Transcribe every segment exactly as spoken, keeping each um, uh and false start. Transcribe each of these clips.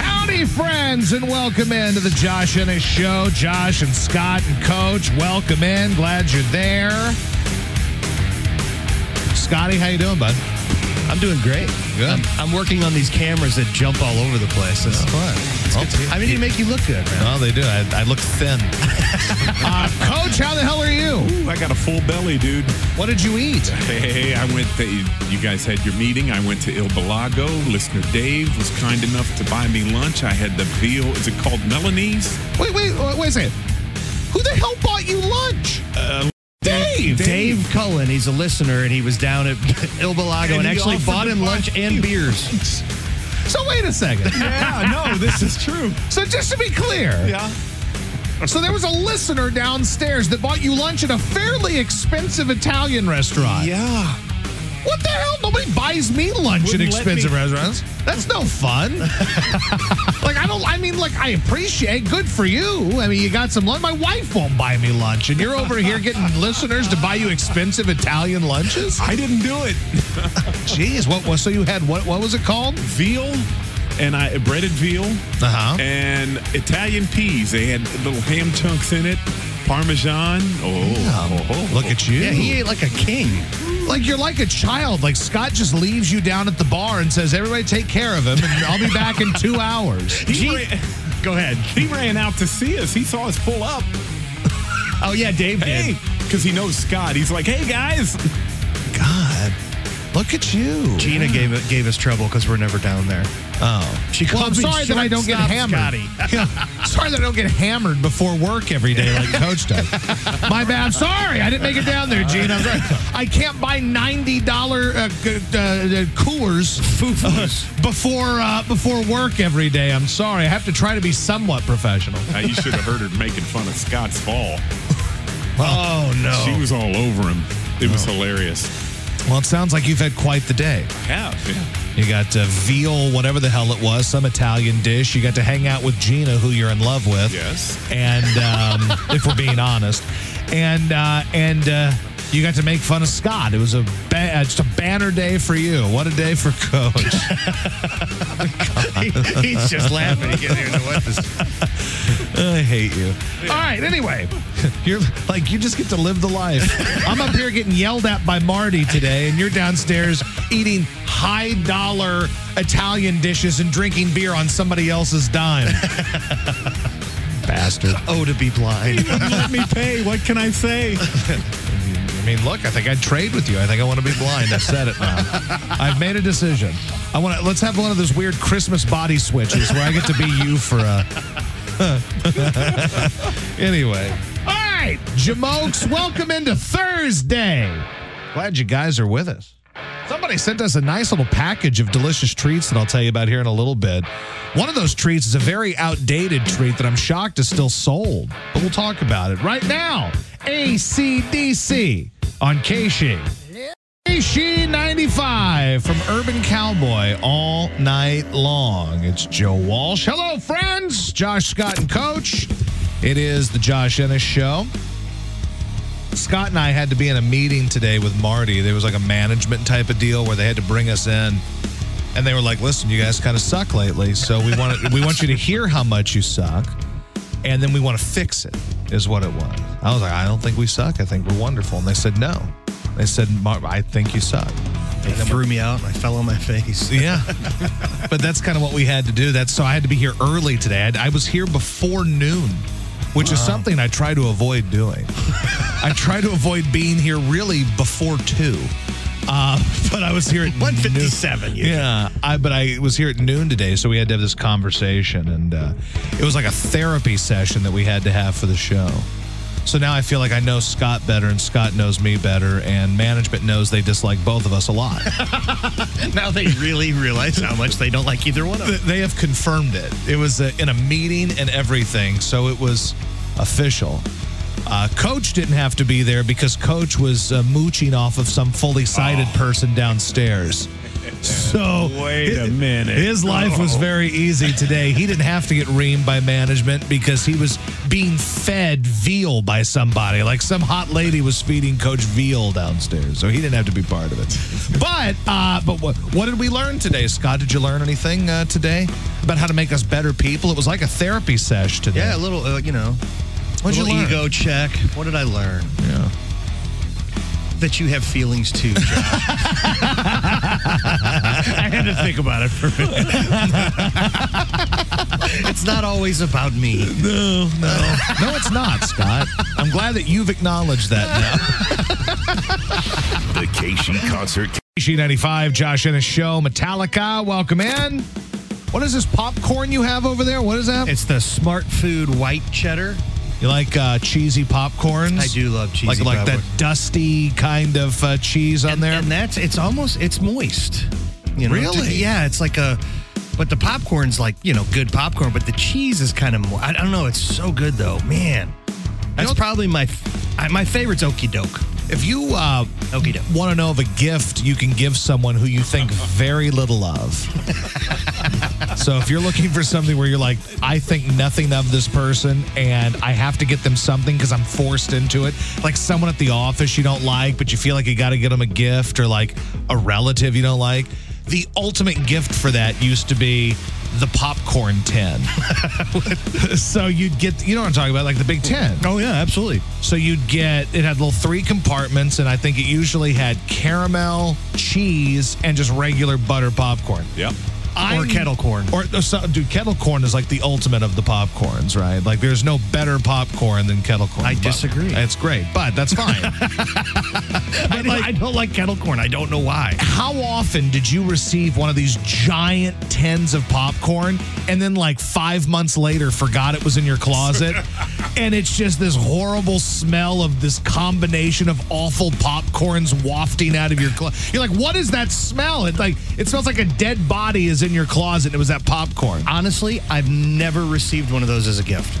Howdy, friends, and welcome into the Josh Innes Show. Josh and Scott and Coach, welcome in. Glad you're there. Scotty, how you doing, bud? I'm doing great. Good. I'm, I'm working on these cameras that jump all over the place. That's yeah. fun. It's well, good I mean, they make you look good, man. Oh, they do. I, I look thin. uh, Coach, how the hell are you? Ooh, I got a full belly, dude. What did you eat? Hey, I went to, you guys had your meeting. I went to Il Bellagio. Listener Dave was kind enough to buy me lunch. I had the veal. Is it called Milanese? Wait, wait, wait a second. Who the hell bought you lunch? Uh, Dave. Dave Dave Cullen, he's a listener, and he was down at Il Bellagio and, and actually bought him lunch and beers. So wait a second. Yeah, no, this is true. So just to be clear. Yeah. So there was a listener downstairs that bought you lunch at a fairly expensive Italian restaurant. Yeah. What the hell? Nobody buys me lunch Wouldn't at expensive me- restaurants. That's no fun. Like, I don't, I mean, like, I appreciate, good for you. I mean, you got some lunch. My wife won't buy me lunch, and you're over here getting listeners to buy you expensive Italian lunches? I didn't do it. Jeez, what was, so you had, what What was it called? Veal, and I, breaded veal, uh-huh. and Italian peas. They had little ham chunks in it. Parmesan. Oh, yeah. Look at you. Yeah, he ate like a king. Like you're like a child. Like Scott just leaves you down at the bar and says, everybody take care of him, and I'll be back in two hours. He ran, go ahead. He ran out to see us. He saw us pull up. Oh, yeah, Dave hey, did. Because he knows Scott. He's like, hey, guys. God. Look at you. Gina yeah. gave it, gave us trouble because we're never down there. Oh. She well, I'm sorry that I don't get hammered. yeah. Sorry that I don't get hammered before work every day like Coach does. My bad. I'm sorry. I didn't make it down there, Gina. I'm sorry. I can't buy ninety dollars uh, uh, coolers uh, before uh, before work every day. I'm sorry. I have to try to be somewhat professional. Now, you should have heard her making fun of Scott's fall. Well, oh, no. She was all over him. It was oh. hilarious. Well, it sounds like you've had quite the day. I have, yeah. You got uh, veal, whatever the hell it was, some Italian dish. You got to hang out with Gina, who you're in love with. Yes. And um, if we're being honest. And uh, and uh, you got to make fun of Scott. It was a ba- just a banner day for you. What a day for Coach. he, he's just laughing. He gets into what this... I hate you. Yeah. All right, anyway. You're like, you just get to live the life. I'm up here getting yelled at by Marty today, and you're downstairs eating high-dollar Italian dishes and drinking beer on somebody else's dime. Bastard. Oh, to be blind. He wouldn't let me pay. What can I say? I mean, look, I think I'd trade with you. I think I want to be blind. I said it now. I've made a decision. I want to, let's have one of those weird Christmas body switches where I get to be you for a... Anyway. All right, Jamokes, welcome into Thursday. Glad you guys are with us. Somebody sent us a nice little package of delicious treats that I'll tell you about here in a little bit. One of those treats is a very outdated treat that I'm shocked is still sold, but we'll talk about it right now. A C D C on K S H E. ninety-five from Urban Cowboy all night long. It's Joe Walsh. Hello, friends. Josh, Scott, and Coach. It is the Josh Innes Show. Scott and I had to be in a meeting today with Marty. There was like a management type of deal where they had to bring us in. And they were like, listen, you guys kind of suck lately. So we want, we want you to hear how much you suck. And then we want to fix it is what it was. I was like, I don't think we suck. I think we're wonderful. And they said, no. They said, Mark, I think you suck. They threw me out. I fell on my face. Yeah. But that's kind of what we had to do. That's so I had to be here early today. I, I was here before noon, which wow. is something I try to avoid doing. I try to avoid being here really before two. Uh, but I was here at one fifty-seven. Yeah, I, but I was here at noon today, so we had to have this conversation. And uh, it was like a therapy session that we had to have for the show. So now I feel like I know Scott better and Scott knows me better, and management knows they dislike both of us a lot. Now they really realize how much they don't like either one of them. They have confirmed it. It was a, in a meeting and everything, so it was official. Uh, Coach didn't have to be there because Coach was uh, mooching off of some fully sighted oh. person downstairs. So wait a minute. His life oh. was very easy today. He didn't have to get reamed by management because he was being fed veal by somebody. Like some hot lady was feeding Coach veal downstairs. So he didn't have to be part of it. But uh, but what what did we learn today, Scott? Did you learn anything uh, today about how to make us better people? It was like a therapy sesh today. Yeah, a little, uh, you know. What did you learn? Ego check. What did I learn? Yeah. That you have feelings too, Josh. I had to think about it for a minute. It's not always about me. No, no. No, it's not, Scott. I'm glad that you've acknowledged that now. The K S H E Concert. K S H E ninety-five, Josh Innes Show, Metallica, welcome in. What is this popcorn you have over there? What is that? It's the Smart Food White Cheddar. You like uh, cheesy popcorns? I do love cheesy popcorn. Like, like that dusty kind of uh, cheese on and, there? And that's, it's almost, it's moist. You know? Really? Yeah, it's like a, but the popcorn's like, you know, good popcorn, but the cheese is kind of, I don't know, it's so good though. Man, that's probably my, my favorite's Okie Doke. If you uh, want to know of a gift you can give someone who you think very little of. So if you're looking for something where you're like, I think nothing of this person and I have to get them something because I'm forced into it. Like someone at the office you don't like, but you feel like you got to get them a gift, or like a relative you don't like. The ultimate gift for that used to be the popcorn tin. So you'd get, you know what I'm talking about, like the big tin. Oh, yeah, absolutely. So you'd get, it had little three compartments, and I think it usually had caramel, cheese, and just regular butter popcorn. Yep. I'm, or kettle corn. Or, so, dude, kettle corn is like the ultimate of the popcorns, right? Like there's no better popcorn than kettle corn. I disagree. It's great, but that's fine. but I, like, I don't like kettle corn. I don't know why. How often did you receive one of these giant tins of popcorn and then like five months later forgot it was in your closet? And it's just this horrible smell of this combination of awful popcorns wafting out of your closet. You're like, what is that smell? It, like, it smells like a dead body is in your closet. It was that popcorn. Honestly, I've never received one of those as a gift.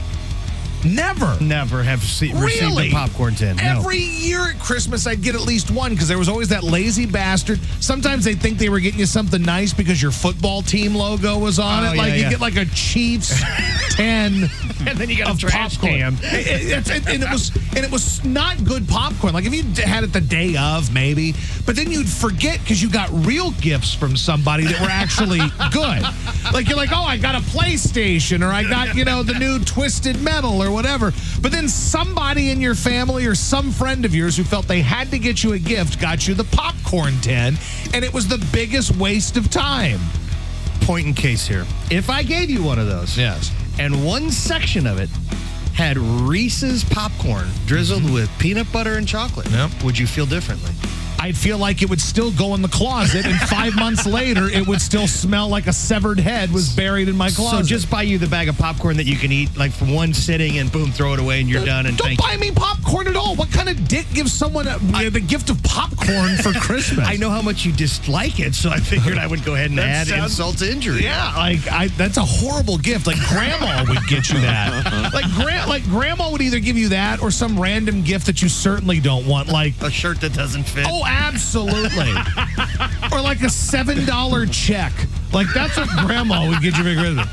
Never? Never have see- really? received a popcorn tin. Every no. year at Christmas, I'd get at least one because there was always that lazy bastard. Sometimes they'd think they were getting you something nice because your football team logo was on oh, it. Yeah, like, yeah. you get like a Chiefs tin and then you got a trash can. It, it, it, and, it was, and it was not good popcorn. Like, if you had it the day of, maybe. But then you'd forget because you got real gifts from somebody that were actually good. Like, you're like, oh, I got a PlayStation, or I got, you know, the new Twisted Metal, or or whatever. But then somebody in your family or some friend of yours who felt they had to get you a gift got you the popcorn tin, and it was the biggest waste of time. Point in case here. If I gave you one of those, yes, and one section of it had Reese's popcorn drizzled mm-hmm. with peanut butter and chocolate, yep. would you feel differently? I'd feel like it would still go in the closet, and five months later, it would still smell like a severed head was buried in my closet. So just buy you the bag of popcorn that you can eat, like for one sitting, and boom, throw it away, and you're uh, done. And don't buy you. me popcorn at all. What kind of dick gives someone a, I, the gift of popcorn for Christmas? I know how much you dislike it, so I figured I would go ahead and add sounds, insult to injury. Yeah, like I, that's a horrible gift. Like Grandma would get you that. Like gra- like Grandma would either give you that or some random gift that you certainly don't want, like a shirt that doesn't fit. Oh, absolutely. Or like a seven dollar check. Like, that's what Grandma would get you big rid of.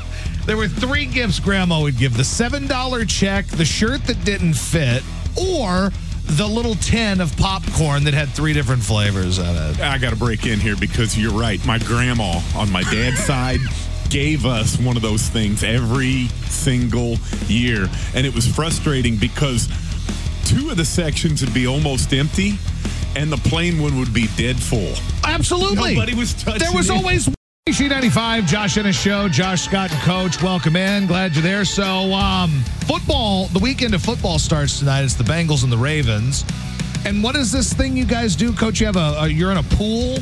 There were three gifts Grandma would give. The seven dollar check, the shirt that didn't fit, or the little tin of popcorn that had three different flavors in it. I got to break in here because you're right. My grandma on my dad's side gave us one of those things every single year. And it was frustrating because two of the sections would be almost empty, and the plain one would be dead full. Absolutely. Nobody was touching There was it. always K S H E ninety-five, Josh Innes Show, Josh, Scott, and Coach. Welcome in. Glad you're there. So, um, football, the weekend of football starts tonight. It's the Bengals and the Ravens. And what is this thing you guys do, Coach? You have a, a you're in a pool?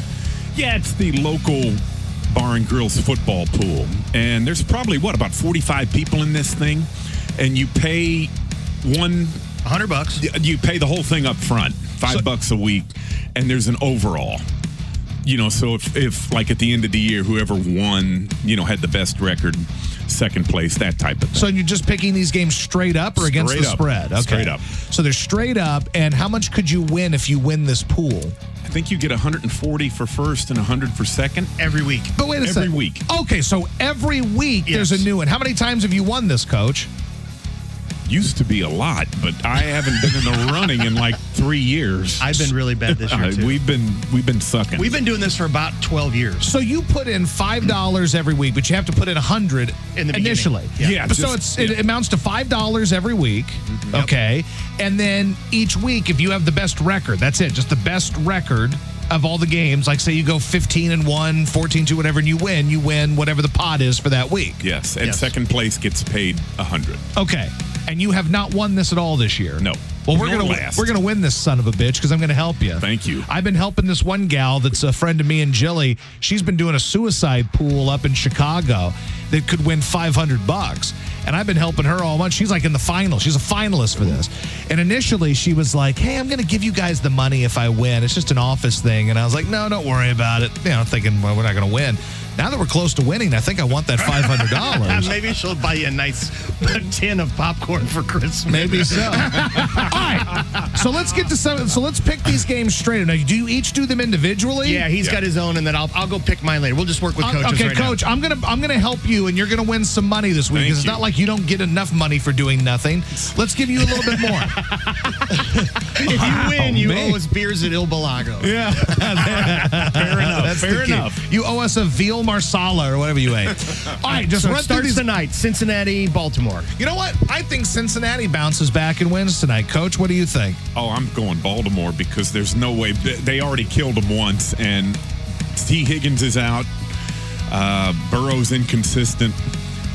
Yeah, it's the local bar and grills football pool. And there's probably, what, about forty-five people in this thing? And you pay one a hundred bucks. You pay the whole thing up front, five so, bucks a week, and there's an overall. You know, so if, if like at the end of the year, whoever won, you know, had the best record, second place, that type of thing. So you're just picking these games straight up or straight against the up. spread? Okay. Straight up. So they're straight up, and how much could you win if you win this pool? I think you get one hundred forty for first and one hundred for second. Every week. But wait a every second. Every week. Okay, so every week yes. there's a new one. How many times have you won this, Coach? Used to be a lot, but I haven't been in the running in like three years. I've been really bad this year, too. We've been, we've been sucking. We've been doing this for about twelve years. So you put in five dollars every week, but you have to put in one hundred dollars in the initially. Yeah. yeah just, so it's, yeah. it amounts to five dollars every week, mm-hmm. okay? Yep. And then each week, if you have the best record, that's it, just the best record of all the games. Like, say you go fifteen and one, fourteen two, whatever, and you win, you win whatever the pot is for that week. Yes, and yes. second place gets paid one hundred dollars. Okay. And you have not won this at all this year. No. Well, we're no gonna we're gonna win this son of a bitch because I'm gonna help you. Thank you. I've been helping this one gal that's a friend of me and Jilly. She's been doing a suicide pool up in Chicago that could win five hundred bucks, and I've been helping her all month. She's like in the final. She's a finalist for this. And initially, she was like, "Hey, I'm gonna give you guys the money if I win. It's just an office thing." And I was like, "No, don't worry about it." You know, thinking, well, we're not gonna win. Now that we're close to winning, I think I want that five hundred dollars. Maybe she'll buy you a nice tin of popcorn for Christmas. Maybe so. All right. So let's get to some. So let's pick these games straight. Now, do you each do them individually? Yeah, he's yeah. got his own, and then I'll I'll go pick mine later. We'll just work with Coach. Okay, right Coach, now. I'm gonna I'm gonna help you, and you're gonna win some money this week. Because it's not like you don't get enough money for doing nothing. Let's give you a little bit more. If wow, you win, you man. owe us beers at Il Bellagio. Yeah. Fair enough. That's Fair enough. You owe us a veal marsala or whatever you ate. All right, just so run through these tonight. Cincinnati, Baltimore. You know what? I think Cincinnati bounces back and wins tonight. Coach, what do you think? Oh, I'm going Baltimore because there's no way. They already killed him once, and T. Higgins is out. Uh, Burrow's inconsistent.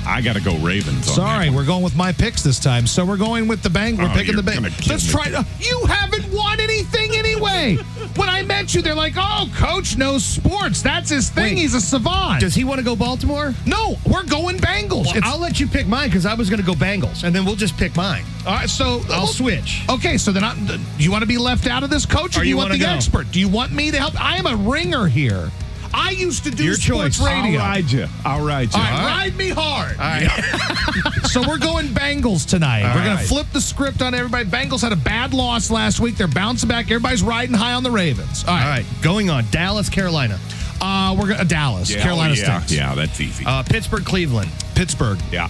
I got to go Ravens. On Sorry, we're going with my picks this time. So we're going with the Bengals. We're oh, picking the Bengals. Let's try. To, you haven't won anything anyway. When I met you, they're like, "Oh, Coach knows sports. That's his thing. Wait, he's a savant." Does he want to go Baltimore? No, we're going Bengals. Well, I'll let you pick mine because I was going to go Bengals, and then we'll just pick mine. All right, so I'll we'll, switch. Okay, so then I, you want to be left out of this, Coach, or, or you, you want the go? expert? Do you want me to help? I am a ringer here. I used to do Your sports choice. radio. I'll ride you. I'll ride you. All right, All right. Ride me hard. All right. Yeah. So we're going Bengals tonight. All we're right. going to flip the script on everybody. Bengals had a bad loss last week. They're bouncing back. Everybody's riding high on the Ravens. All right. All right. Going on. Dallas, Carolina. Uh, we're going to uh, Dallas. Yeah. Carolina oh, yeah. State. Yeah, that's easy. Uh, Pittsburgh, Cleveland. Pittsburgh. Yeah.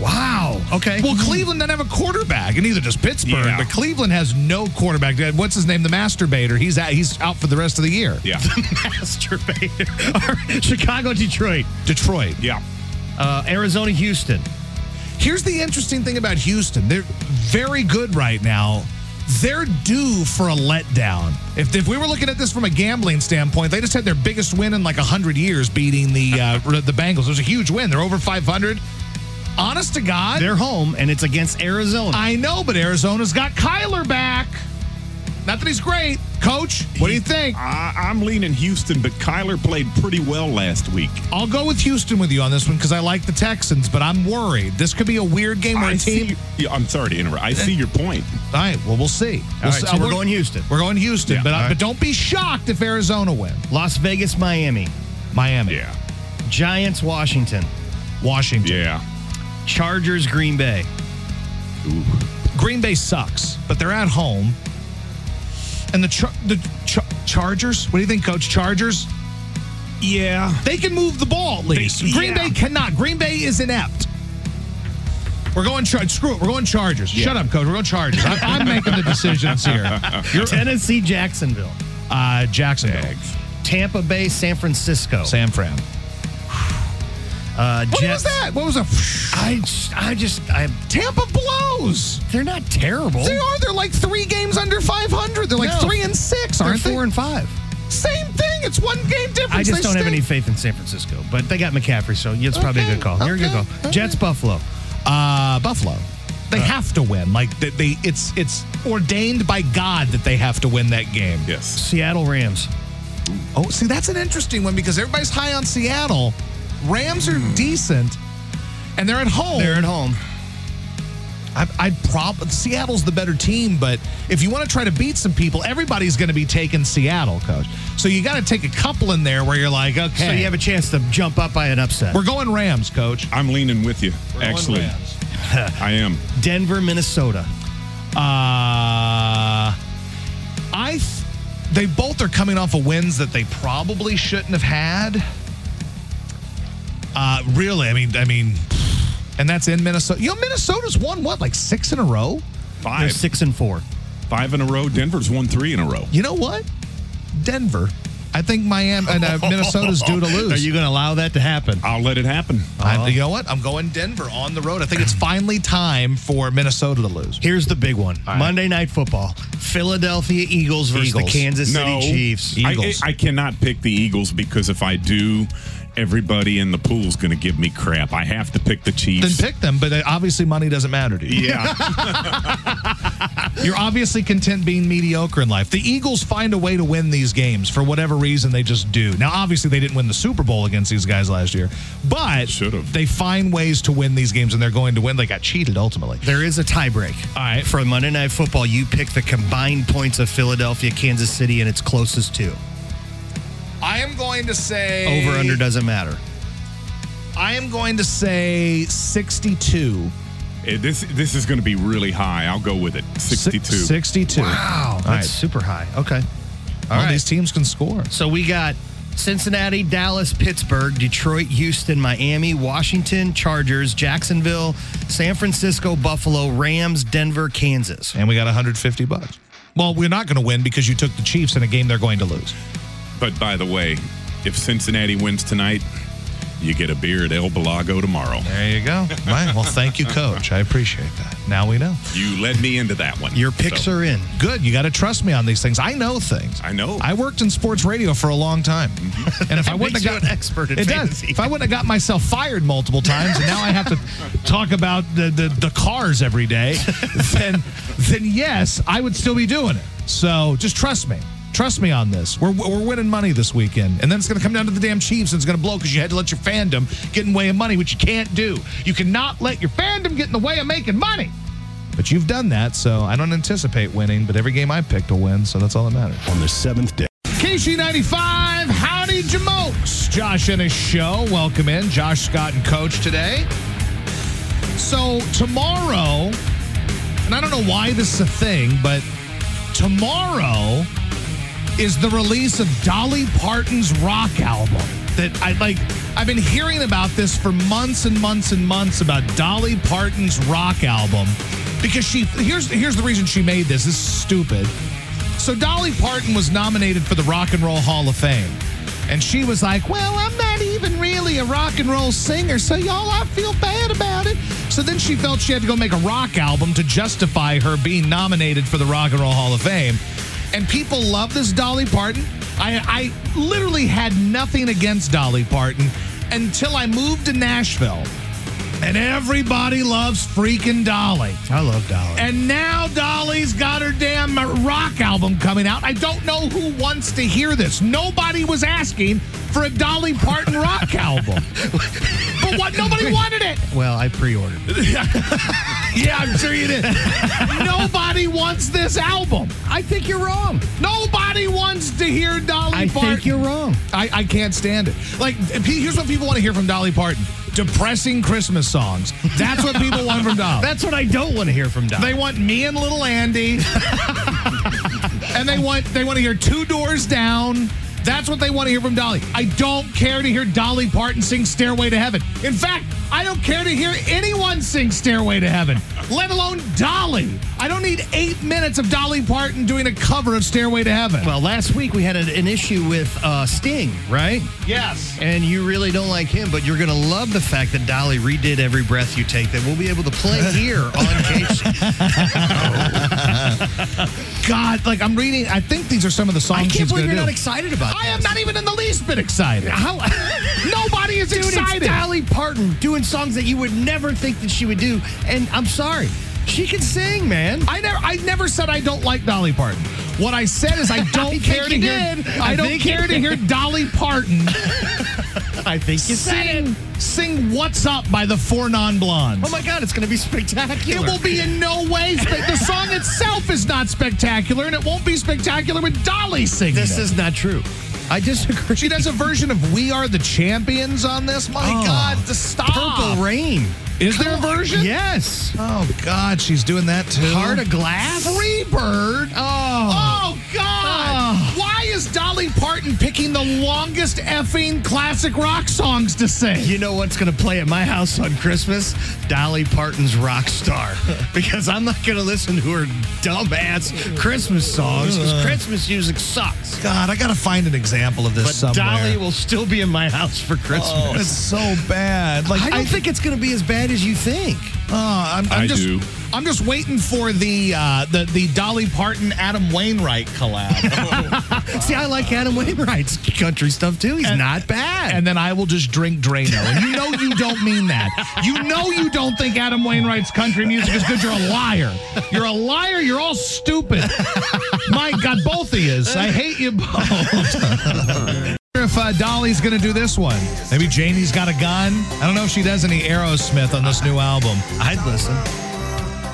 Wow. Okay. Well, Cleveland doesn't have a quarterback, and neither does Pittsburgh. Yeah. But Cleveland has no quarterback. What's his name? The masturbator. He's out, he's out for the rest of the year. Yeah. The masturbator. Chicago, Detroit. Detroit. Yeah. Uh, Arizona, Houston. Here's the interesting thing about Houston. They're very good right now. They're due for a letdown. If if we were looking at this from a gambling standpoint, they just had their biggest win in like one hundred years, beating the uh, the Bengals. It was a huge win. They're over five hundred. Honest to God. They're home, and it's against Arizona. I know, but Arizona's got Kyler back. Not that he's great. Coach, what he, do you think? I, I'm leaning Houston, but Kyler played pretty well last week. I'll go with Houston with you on this one because I like the Texans, but I'm worried. This could be a weird game where I a team. See, yeah, I'm sorry to interrupt. I see your point. All right, well, we'll see. We'll All right, see. So we're, we're going Houston. We're going Houston, yeah, but, right. but don't be shocked if Arizona wins. Las Vegas, Miami. Miami. Yeah. Giants, Washington. Washington. Yeah. Chargers, Green Bay. Ooh. Green Bay sucks, but they're at home. And the char- the char- Chargers? What do you think, Coach? Chargers? Yeah. They can move the ball at least. They, Green yeah. Bay cannot. Green Bay is inept. We're going Chargers. Screw it. We're going Chargers. Yeah. Shut up, Coach. We're going Chargers. I- I'm making the decisions here. You're- Tennessee, Jacksonville. Uh, Jacksonville. Eggs. Tampa Bay, San Francisco. San Fran. Uh, what Jets. was that? What was a? I just, I just, I. Tampa blows. They're not terrible. They are. They're like three games under five hundred. They're like no. three and six, aren't they're four they? Four and five. Same thing. It's one game difference. I just they don't stay. have any faith in San Francisco, but they got McCaffrey, so it's okay. probably a good call. Okay. You're a good call. Okay. Jets, Buffalo. Uh, Buffalo. They uh, have to win. Like they, they, it's it's ordained by God that they have to win that game. Yes. Seattle Rams. Oh, see, that's an interesting one because everybody's high on Seattle. Rams are decent, and they're at home. They're at home. I, I'd probably Seattle's the better team, but if you want to try to beat some people, everybody's going to be taking Seattle, Coach. So you got to take a couple in there where you're like, okay, so you have a chance to jump up by an upset. We're going Rams, Coach. I'm leaning with you. We're actually, Rams. I am. Denver, Minnesota. Uh, I. Th- they both are coming off of wins that they probably shouldn't have had. Uh, really, I mean, I mean. And that's in Minnesota. You know, Minnesota's won, what, like six in a row? Five. They're six and four. Five in a row. Denver's won three in a row. You know what? Denver. I think Miami and uh, Minnesota's due to lose. Are you going to allow that to happen? I'll let it happen. Uh-huh. I, you know what? I'm going Denver on the road. I think it's finally time for Minnesota to lose. Here's the big one. Right. Monday Night Football. Philadelphia Eagles versus Eagles. the Kansas City no, Chiefs. Eagles. I, I cannot pick the Eagles because if I do, everybody in the pool is going to give me crap. I have to pick the Chiefs. Then pick them, but obviously money doesn't matter to you. Yeah. You're obviously content being mediocre in life. The Eagles find a way to win these games for whatever reason. They just do. Now, obviously, they didn't win the Super Bowl against these guys last year, but Should've. they find ways to win these games, and they're going to win. They got cheated, ultimately. There is a tiebreak. All right. For Monday Night Football, you pick the combined points of Philadelphia, Kansas City, and it's closest to. I am going to say... Over, under doesn't matter. I am going to say sixty-two. This this is going to be really high. I'll go with it. sixty-two. sixty-two. Wow. All that's right. Super high. Okay. All, All right. These teams can score. So we got Cincinnati, Dallas, Pittsburgh, Detroit, Houston, Miami, Washington, Chargers, Jacksonville, San Francisco, Buffalo, Rams, Denver, Kansas. And we got one hundred fifty bucks. Well, we're not going to win because you took the Chiefs in a game they're going to lose. But, by the way, if Cincinnati wins tonight, you get a beer at Il Bellagio tomorrow. There you go. Right. Well, thank you, Coach. I appreciate that. Now we know. You led me into that one. Your picks so. are in. Good. You got to trust me on these things. I know things. I know. I worked in sports radio for a long time. And if I wouldn't have got an expert in it fantasy. Does. If I wouldn't have got myself fired multiple times, and now I have to talk about the, the, the cars every day, then then yes, I would still be doing it. So just trust me. Trust me on this. We're we're winning money this weekend. And then it's going to come down to the damn Chiefs, and it's going to blow because you had to let your fandom get in the way of money, which you can't do. You cannot let your fandom get in the way of making money. But you've done that, so I don't anticipate winning, but every game I picked will win, so that's all that matters. On the seventh day. K S H E ninety-five, howdy, Jamokes. Josh Innes Show. Welcome in. Josh, Scott, and Coach today. So tomorrow, and I don't know why this is a thing, but tomorrow is the release of Dolly Parton's rock album that I like. I've been hearing about this for months and months and months about Dolly Parton's rock album because she here's here's the reason she made this. This is stupid. So Dolly Parton was nominated for the Rock and Roll Hall of Fame, and she was like, "Well, I'm not even really a rock and roll singer, so y'all, I feel bad about it." So then she felt she had to go make a rock album to justify her being nominated for the Rock and Roll Hall of Fame. And people love this Dolly Parton. I, I literally had nothing against Dolly Parton until I moved to Nashville. And everybody loves freaking Dolly. I love Dolly. And now Dolly's got her damn rock album coming out. I don't know who wants to hear this. Nobody was asking for a Dolly Parton rock album. But what? Nobody wanted it. Well, I pre-ordered it. Yeah, I'm sure you did. Nobody wants this album. I think you're wrong. Nobody wants to hear Dolly I Parton. I think you're wrong. I, I can't stand it. Like, here's what people want to hear from Dolly Parton. Depressing Christmas songs. That's what people want from Dolly. That's what I don't want to hear from Dolly. They want Me and Little Andy. And they want they want to hear Two Doors Down. That's what they want to hear from Dolly. I don't care to hear Dolly Parton sing Stairway to Heaven. In fact, I don't care to hear anyone sing Stairway to Heaven, let alone Dolly. I don't need eight minutes of Dolly Parton doing a cover of Stairway to Heaven. Well, last week we had an, an issue with uh, Sting, right? Yes. And you really don't like him, but you're going to love the fact that Dolly redid Every Breath You Take that we'll be able to play here on K S H E. God, like I'm reading, I think these are some of the songs she's going to do. I can't believe you're not excited about I am not even in the least bit excited. How? Nobody is Dude, excited. It's Dolly Parton doing songs that you would never think that she would do. And I'm sorry, she can sing, man. I never, I never said I don't like Dolly Parton. What I said is I don't I care to hear. Did. I, I don't care to hear Dolly Parton I think you said it. Sing What's Up by the Four Non-Blondes. Oh, my God, it's going to be spectacular. It will be in no way. Spe- the song itself is not spectacular, and it won't be spectacular with Dolly singing. This is not true. I disagree. She does a version of We Are the Champions on this. My oh, God, to stop. Purple Rain. Is Come there a version? On. Yes. Oh, God, she's doing that, too. Heart of Glass? Free Bird? Oh. Oh, God. Oh. Why is Dolly Parton picking the longest effing classic rock songs to sing? You know what's going to play at my house on Christmas? Dolly Parton's Rock Star. Because I'm not going to listen to her dumbass Christmas songs because Christmas music sucks. God, I got to find an example of this but somewhere. But Dolly will still be in my house for Christmas. Oh, it's so bad. Like I don't I, think it's going to be as bad as you think. Oh, I'm, I'm I just, do. I'm just waiting for the uh, the the Dolly Parton Adam Wainwright collab. Oh. See, I like Adam Wainwright's country stuff too. He's and, not bad. And then I will just drink Drano. And you know you don't mean that. You know you don't think Adam Wainwright's country music is good. You're a liar. You're a liar. You're all stupid. My God, both of you. I hate you both. If uh, Dolly's going to do this one. Maybe Janie's Got a Gun. I don't know if she does any Aerosmith on this new album. I'd listen.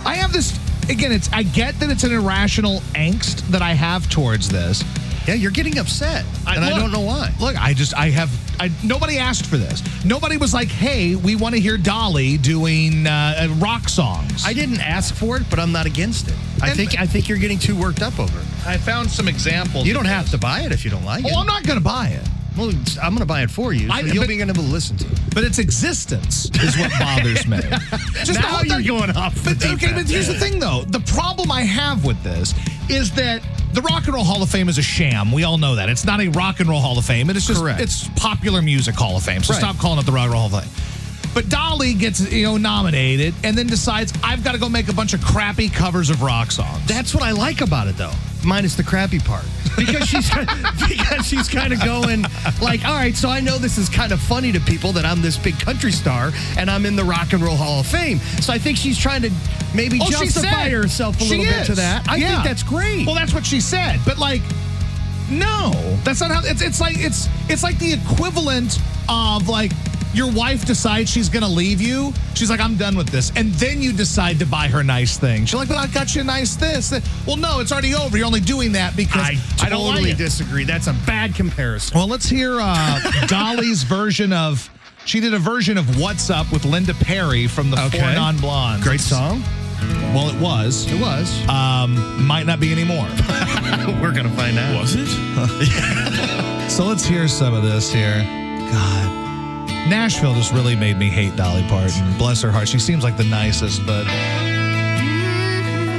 I have this, again, it's. I get that it's an irrational angst that I have towards this. Yeah, you're getting upset, I, and look, I don't know why. Look, I just, I have, I, nobody asked for this. Nobody was like, hey, we want to hear Dolly doing uh, rock songs. I didn't ask for it, but I'm not against it. And I think I think you're getting too worked up over it. I found some examples. You don't have to buy it if you don't like well, it. Well, I'm not going to buy it. Well, I'm going to buy it for you, so I, you'll but, be going to be able to listen to it. But its existence is what bothers me. Just now you're going off. But, okay, but here's the thing, though. The problem I have with this is that the Rock and Roll Hall of Fame is a sham. We all know that. It's not a Rock and Roll Hall of Fame. It's just Correct. It's Popular Music Hall of Fame, so right. Stop calling it the Rock and Roll Hall of Fame. But Dolly gets, you know, nominated and then decides, I've got to go make a bunch of crappy covers of rock songs. That's what I like about it, though. Minus the crappy part. Because she's because she's kind of going like, all right, so I know this is kind of funny to people that I'm this big country star and I'm in the Rock and Roll Hall of Fame. So I think she's trying to maybe oh, justify herself a little is. bit to that. I yeah. think that's great. Well, that's what she said. But like, no, that's not how it's it's like it's it's like the equivalent of like your wife decides she's going to leave you. She's like, I'm done with this. And then you decide to buy her nice thing. She's like, but I got you a nice this. Well, no, it's already over. You're only doing that because I, I totally don't like disagree. That's a bad comparison. Well, let's hear uh, Dolly's version of, she did a version of What's Up with Linda Perry from the okay. Four Non-Blondes. Great song. Well, it was. It was. Um, might not be anymore. We're going to find out. Was it? So let's hear some of this here. God. Nashville just really made me hate Dolly Parton. Bless her heart. She seems like the nicest, but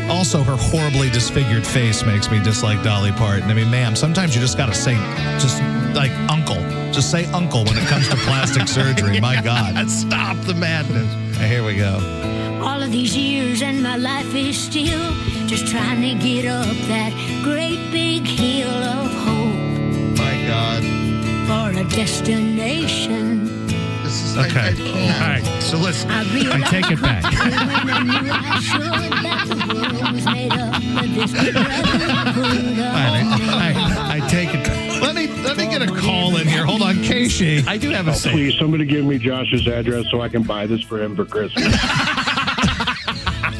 also her horribly disfigured face makes me dislike Dolly Parton. I mean, ma'am, sometimes you just got to say, just like uncle. Just say uncle when it comes to plastic surgery. My God. Stop the madness. Here we go. All of these years and my life is still just trying to get up that great big hill of hope. My God. For a destination. Okay. Oh. All right. So listen. I, I take it back. I, I, I take it back. Let me let me get a call in here. Hold on, K S H E. I do have a. Oh, please, somebody give me Josh's address so I can buy this for him for Christmas.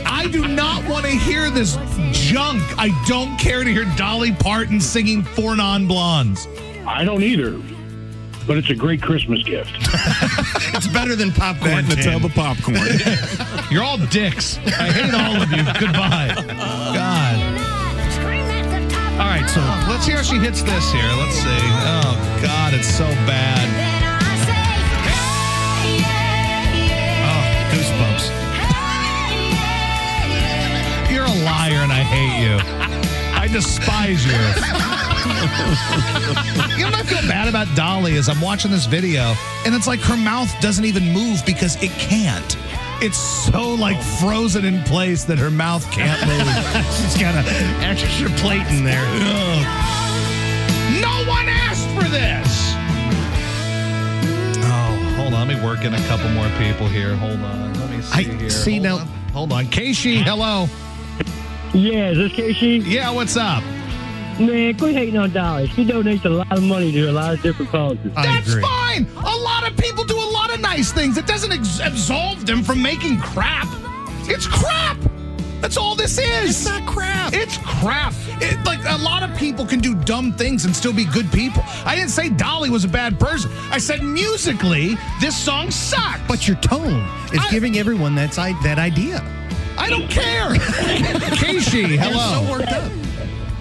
I do not want to hear this junk. I don't care to hear Dolly Parton singing Four Non-Blondes. I don't either. But it's a great Christmas gift. It's better than popcorn in the tub of popcorn. You're all dicks. I hate all of you. Goodbye. God. All right, so let's see how she hits this here. Let's see. Oh, God, it's so bad. Oh, goosebumps. You're a liar and I hate you. I despise you. You know what I feel bad about Dolly is I'm watching this video, and it's like her mouth doesn't even move because it can't. It's so, like, frozen in place that her mouth can't move. She's got an extra plate in there. Ugh. No one asked for this! Oh, hold on. Let me work in a couple more people here. Hold on. Let me see I, here. See, hold now. On. Hold on. K S H E, hello. Yeah, is this K S H E? Yeah, what's up? Man, quit hating on Dolly. She donates a lot of money to a lot of different causes. That's fine. A lot of of people do a lot of nice things. It doesn't ex- absolve them from making crap. It's crap. That's all this is. It's not crap. It's crap. It, like, a lot of people can do dumb things and still be good people. I didn't say Dolly was a bad person. I said musically, this song sucks. But your tone is I, giving everyone that, that idea. I don't care. K S H E, hello. So worked up.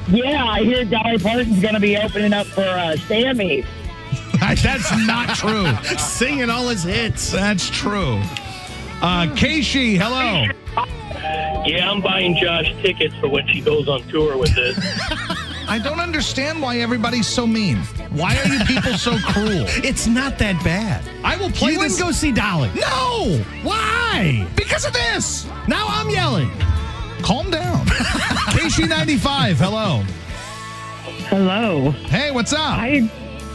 Yeah, I hear Dolly Parton's going to be opening up for uh, Sammy. That's not true. Singing all his hits. That's true. Uh, K S H E, hello. Yeah, I'm buying Josh tickets for when she goes on tour with this. I don't understand why everybody's so mean. Why are you people so cruel? It's not that bad. I will play you this. You wouldn't go see Dolly. No! Why? Because of this. Now I'm yelling. Calm down. K S H E ninety-five, hello. Hello. Hey, what's up? I,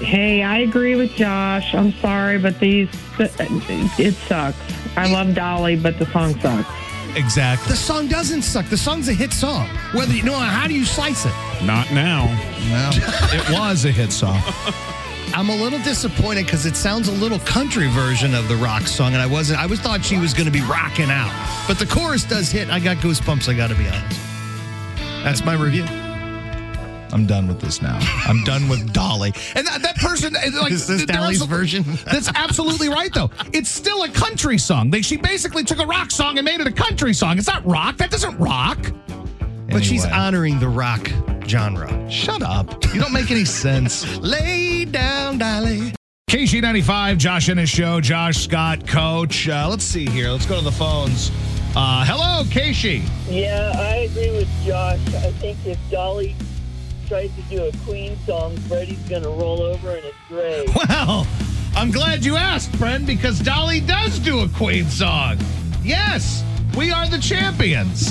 hey, I agree with Josh. I'm sorry, but these, it sucks. I love Dolly, but the song sucks. Exactly. The song doesn't suck. The song's a hit song. Whether you know, how do you slice it? Not now. No. It was a hit song. I'm a little disappointed because it sounds a little country version of the rock song, and I wasn't. I was thought she was going to be rocking out, but the chorus does hit. I got goosebumps. I got to be honest. That's my review. I'm done with this now. I'm done with Dolly. And that, that person, like, is this Dolly's version? That's absolutely right, though. It's still a country song. They, she basically took a rock song and made it a country song. It's not rock. That doesn't rock. Anyway. But she's honoring the rock genre. Shut up. You don't make any sense. Lay down, Dolly. K S H E ninety-five, Josh Innes Show, Josh, Scott, Coach. Uh, let's see here. Let's go to the phones. Uh, hello, K S H E. Yeah, I agree with Josh. I think if Dolly tries to do a Queen song, Freddie's going to roll over in his grave. Well, I'm glad you asked, friend, because Dolly does do a Queen song. Yes, we are the champions.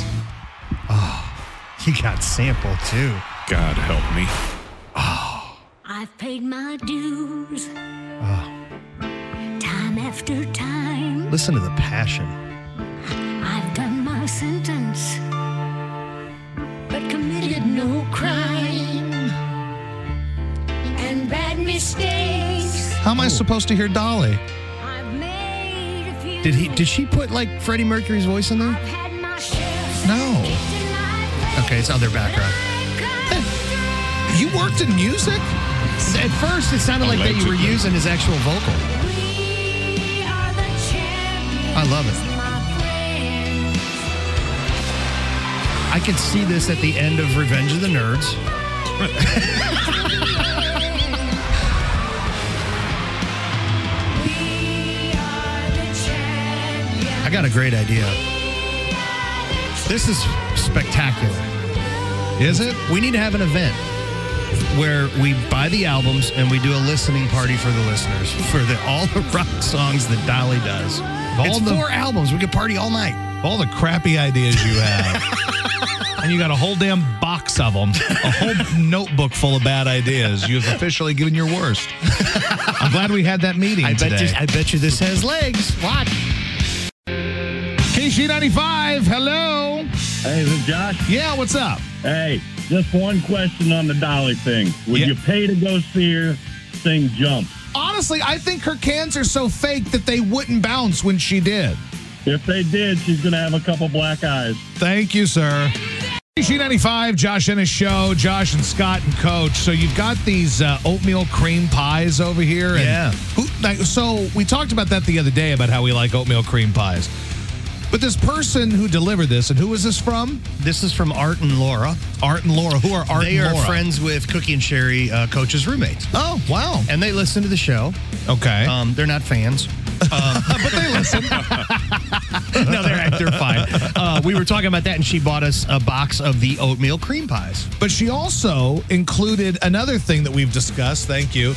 Oh, he got sampled, too. God help me. Oh. I've paid my dues. Oh. Time after time. Listen to the passion. I've done my sentence, but committed no crime and bad mistakes. How am I supposed to hear Dolly? I've made a few. Did he? Did she put like Freddie Mercury's voice in there? I've had my share. No. Okay, it's other background. Hey, you worked in music? At first, it sounded like that you were using his actual vocal. We are the champions. I love it. I could see this at the end of Revenge of the Nerds. I got a great idea. This is spectacular. Is it? We need to have an event where we buy the albums and we do a listening party for the listeners for the, all the rock songs that Dolly does. All it's the, four albums. We could party all night. All the crappy ideas you have. And you got a whole damn box of them, a whole notebook full of bad ideas. You've officially given your worst. I'm glad we had that meeting I today. Bet you, I bet you this has legs. Watch. K S H E ninety-five, hello. Hey, is it Josh? Yeah, what's up? Hey, just one question on the Dolly thing. Would yeah. you pay to go see her sing Jump? Honestly, I think her cans are so fake that they wouldn't bounce when she did. If they did, she's going to have a couple black eyes. Thank you, sir. K S H E ninety-five, Josh Innes Show, Josh and Scott and Coach. So you've got these uh, oatmeal cream pies over here. And yeah. Who, like, so we talked about that the other day about how we like oatmeal cream pies. But this person who delivered this, and who is this from? This is from Art and Laura. Art and Laura. Who are Art they and Laura? They are friends with Cookie and Sherry, uh, Coach's roommates. Oh, wow. And they listen to the show. Okay. Um, they're not fans. Um, but they listen. No, they're, they're fine. Uh, we were talking about that, and she bought us a box of the oatmeal cream pies. But she also included another thing that we've discussed. Thank you.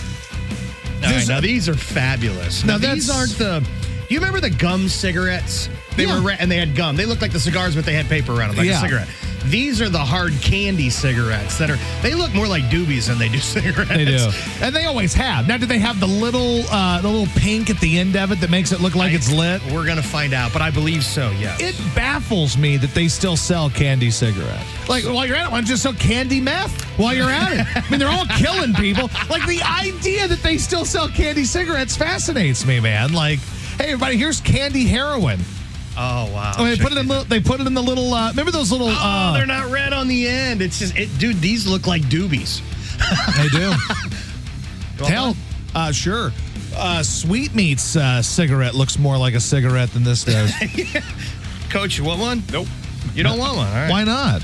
All right, now, these are fabulous. Now, now these aren't the... Do you remember the gum cigarettes? They yeah. were red, and they had gum. They looked like the cigars, but they had paper around them, like yeah. a cigarette. These are the hard candy cigarettes that are, they look more like doobies than they do cigarettes. They do. And they always have. Now, do they have the little uh, the little pink at the end of it that makes it look like I, it's lit? We're going to find out, but I believe so, yes. It baffles me that they still sell candy cigarettes. Like, while you're at it, why don't you just sell candy meth while you're at it? I mean, they're all killing people. Like, the idea that they still sell candy cigarettes fascinates me, man. Like, hey, everybody, here's candy heroin. Oh, wow. Oh, they, put it in little, they put it in the little, uh, remember those little. Oh, uh, they're not red on the end. It's just, it, dude, these look like doobies. They do. Hell, uh, sure. Uh, Sweetmeat's uh, cigarette looks more like a cigarette than this does. Yeah. Coach, you want one? Nope. You don't want one, all right. Why not?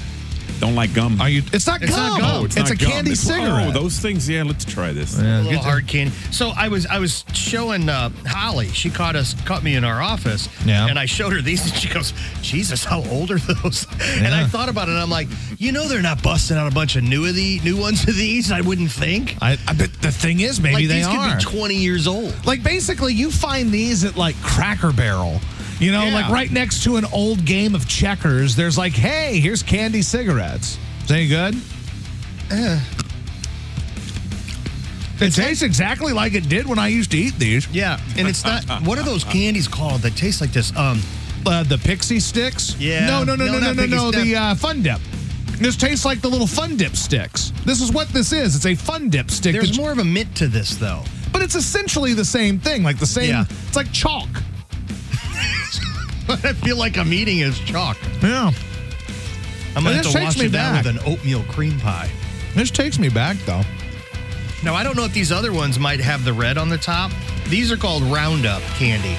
Don't like gum. Are you? It's not gum. It's not gum. No, it's it's not a gum. Candy it's, cigarette. Oh, those things. Yeah, let's try this. Yeah, a little hard candy. So I was I was showing uh, Holly. She caught us caught me in our office. Yeah. And I showed her these, and she goes, "Jesus, how old are those?" Yeah. And I thought about it, and I'm like, you know, they're not busting out a bunch of new of the new ones of these. I wouldn't think. I, I but the thing is, maybe like, they these are. These could be twenty years old. Like basically, you find these at like Cracker Barrel. You know, yeah. Like right next to an old game of checkers, there's like, hey, here's candy cigarettes. Is that any good? Eh. It it's tastes like, exactly like it did when I used to eat these. Yeah, and it's not, what are those candies called that taste like this? Um, uh, The Pixie Sticks? Yeah. No, no, no, no, no, no, no, no the uh, Fun Dip. This tastes like the little Fun Dip sticks. This is what this is. It's a Fun Dip stick. There's more of a mint to this, though. But it's essentially the same thing, like the same, yeah. It's like chalk. I feel like I'm eating his chalk. Yeah. I'm going to have to wash it down with an oatmeal cream pie. This takes me back, though. Now, I don't know if these other ones might have the red on the top. These are called Roundup candy.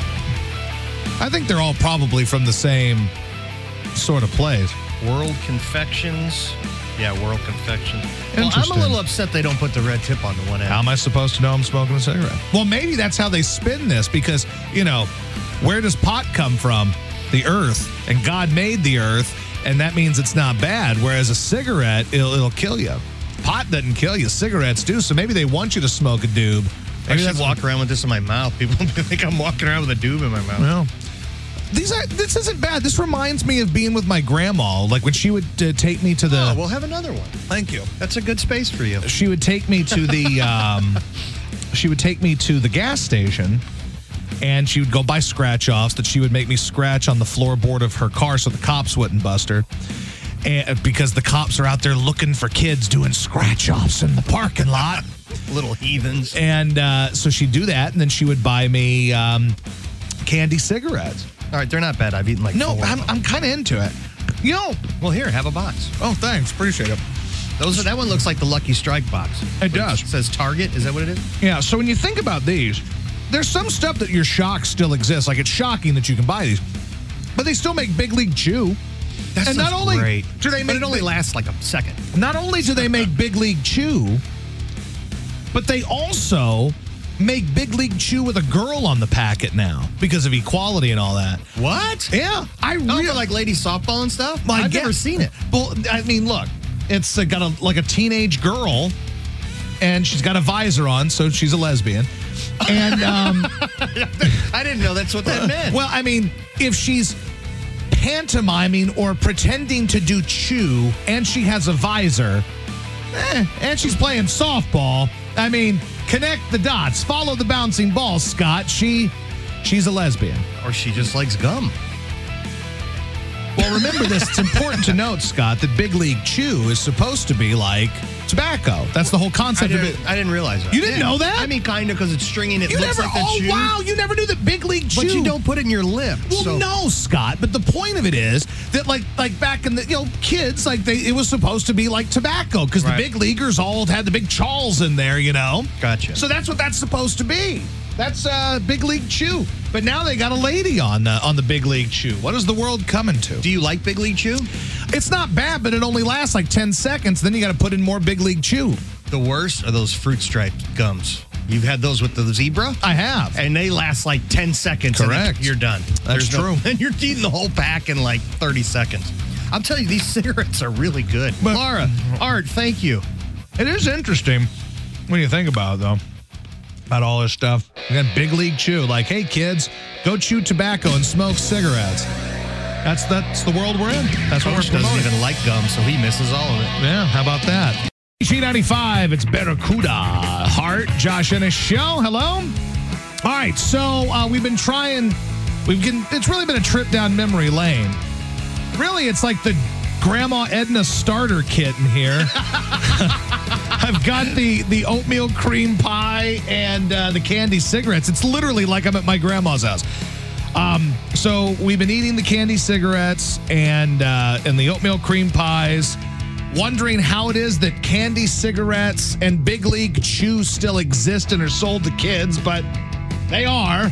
I think they're all probably from the same sort of place. World Confections. Yeah, World Confections. Well, I'm a little upset they don't put the red tip on the one end. How am I supposed to know I'm smoking a cigarette? Well, maybe that's how they spin this because, you know, where does pot come from? The earth. And God made the earth, and that means it's not bad, whereas a cigarette, it'll, it'll kill you. Pot doesn't kill you. Cigarettes do, so maybe they want you to smoke a doob. Maybe I should walk what... around with this in my mouth. People think I'm walking around with a doob in my mouth. Well, these are, this isn't bad. This reminds me of being with my grandma, like when she would uh, take me to the... Oh, we'll have another one. Thank you. That's a good space for you. She would take me to the, um, she would take me to the gas station. And she would go buy scratch-offs that she would make me scratch on the floorboard of her car so the cops wouldn't bust her. And because the cops are out there looking for kids doing scratch-offs in the parking lot. Little heathens. And uh, so she'd do that, and then she would buy me um, candy cigarettes. All right, they're not bad. I've eaten like no, four. I'm, I'm kind of into it. You know, well, here, have a box. Oh, thanks. Appreciate it. Those are, that one looks like the Lucky Strike box. It does. It says Target. Is that what it is? Yeah, so when you think about these... There's some stuff that you're shocked still exists. Like, it's shocking that you can buy these. But they still make Big League Chew. That's and not only great. Do they make, but it only lasts like a second. Not only do they make Big League Chew, but they also make Big League Chew with a girl on the packet now because of equality and all that. What? Yeah. I really oh, like ladies softball and stuff? Well, I've guess, never seen it. Well, I mean, look. It's got a, like a teenage girl, and she's got a visor on, so she's a lesbian. And um, I didn't know that's what that meant. Well, I mean, if she's pantomiming or pretending to do chew and she has a visor eh, and she's playing softball, I mean, connect the dots. Follow the bouncing ball, Scott. She, she's a lesbian. Or she just likes gum. Well, remember this. It's important to note, Scott, that Big League Chew is supposed to be like tobacco. That's the whole concept of it. I didn't realize that. You didn't yeah. know that? I mean, kind of, because it's stringing. It you looks never, like the oh, chew. Oh, wow. You never knew that Big League Chew. But you don't put it in your lip. Well, so. No, Scott. But the point of it is that, like, like back in the, you know, kids, like, they, it was supposed to be like tobacco because right. the big leaguers all had the big chawls in there, you know? Gotcha. So that's what that's supposed to be. That's uh, Big League Chew. But now they got a lady on the, on the Big League Chew. What is the world coming to? Do you like Big League Chew? It's not bad, but it only lasts like ten seconds. Then you got to put in more Big League Chew. The worst are those fruit-striped gums. You've had those with the zebra? I have. And they last like ten seconds. Correct. And you're done. That's There's true. No, and you're eating the whole pack in like thirty seconds. I'm telling you, these cigarettes are really good. But, Laura, Art, thank you. It is interesting when you think about it, though. About all this stuff. And then Big League Chew. Like, hey, kids, go chew tobacco and smoke cigarettes. That's that's the world we're in. That's what we're promoting. Coach doesn't even like gum, so he misses all of it. Yeah, how about that? G ninety-five, it's Barracuda. Hart, Josh Innes Show. Hello. All right, so uh, we've been trying. We've been, it's really been a trip down memory lane. Really, it's like the Grandma Edna starter kit in here. I've got the, the oatmeal cream pie and uh, the candy cigarettes. It's literally like I'm at my grandma's house. Um, so we've been eating the candy cigarettes and uh, and the oatmeal cream pies, wondering how it is that candy cigarettes and Big League Chew still exist and are sold to kids, but they are.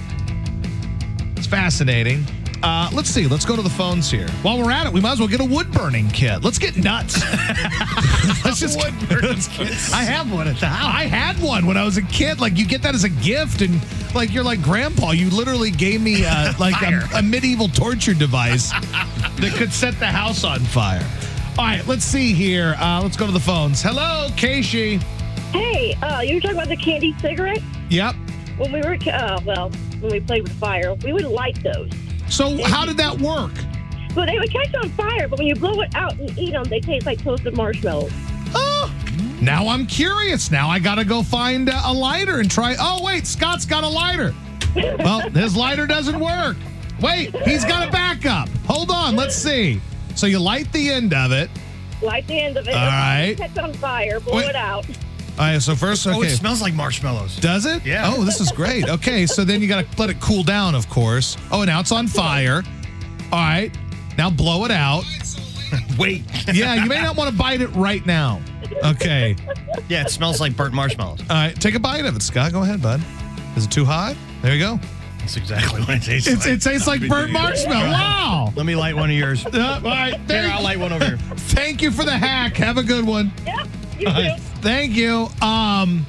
It's fascinating. Uh, let's see. Let's go to the phones here. While we're at it, we might as well get a wood-burning kit. Let's get nuts. Let's just wood-burning kits. I have one at the house. I had one when I was a kid. Like, you get that as a gift, and, like, you're like, Grandpa, you literally gave me, uh, like, a, a medieval torture device that could set the house on fire. All right, let's see here. Uh, let's go to the phones. Hello, K S H E. Hey, uh, you were talking about the candy cigarette? Yep. When we were, uh, well, when we played with fire, we would light those. So how did that work? Well, they would catch on fire, but when you blow it out and eat them, they taste like toasted marshmallows. Oh, now I'm curious. Now I got to go find uh, a lighter and try. Oh, wait, Scott's got a lighter. Well, his lighter doesn't work. Wait, he's got a backup. Hold on. Let's see. So you light the end of it. Light the end of it. All right. Catch on fire, blow wait. it out. All right, so first, okay. Oh, it smells like marshmallows. Does it? Yeah. Oh, this is great. Okay, so then you got to let it cool down, of course. Oh, now it's on fire. All right, now blow it out. Wait. Yeah, you may not want to bite it right now. Okay. Yeah, it smells like burnt marshmallows. All right, take a bite of it, Scott. Go ahead, bud. Is it too hot? There you go. That's exactly what it tastes it's, like. It tastes I'll like burnt marshmallow. Wow. Let me light one of yours. Uh, all right. Here, I'll light one over here. Thank you for the hack. Have a good one. Yeah. Right. Thank you. Um,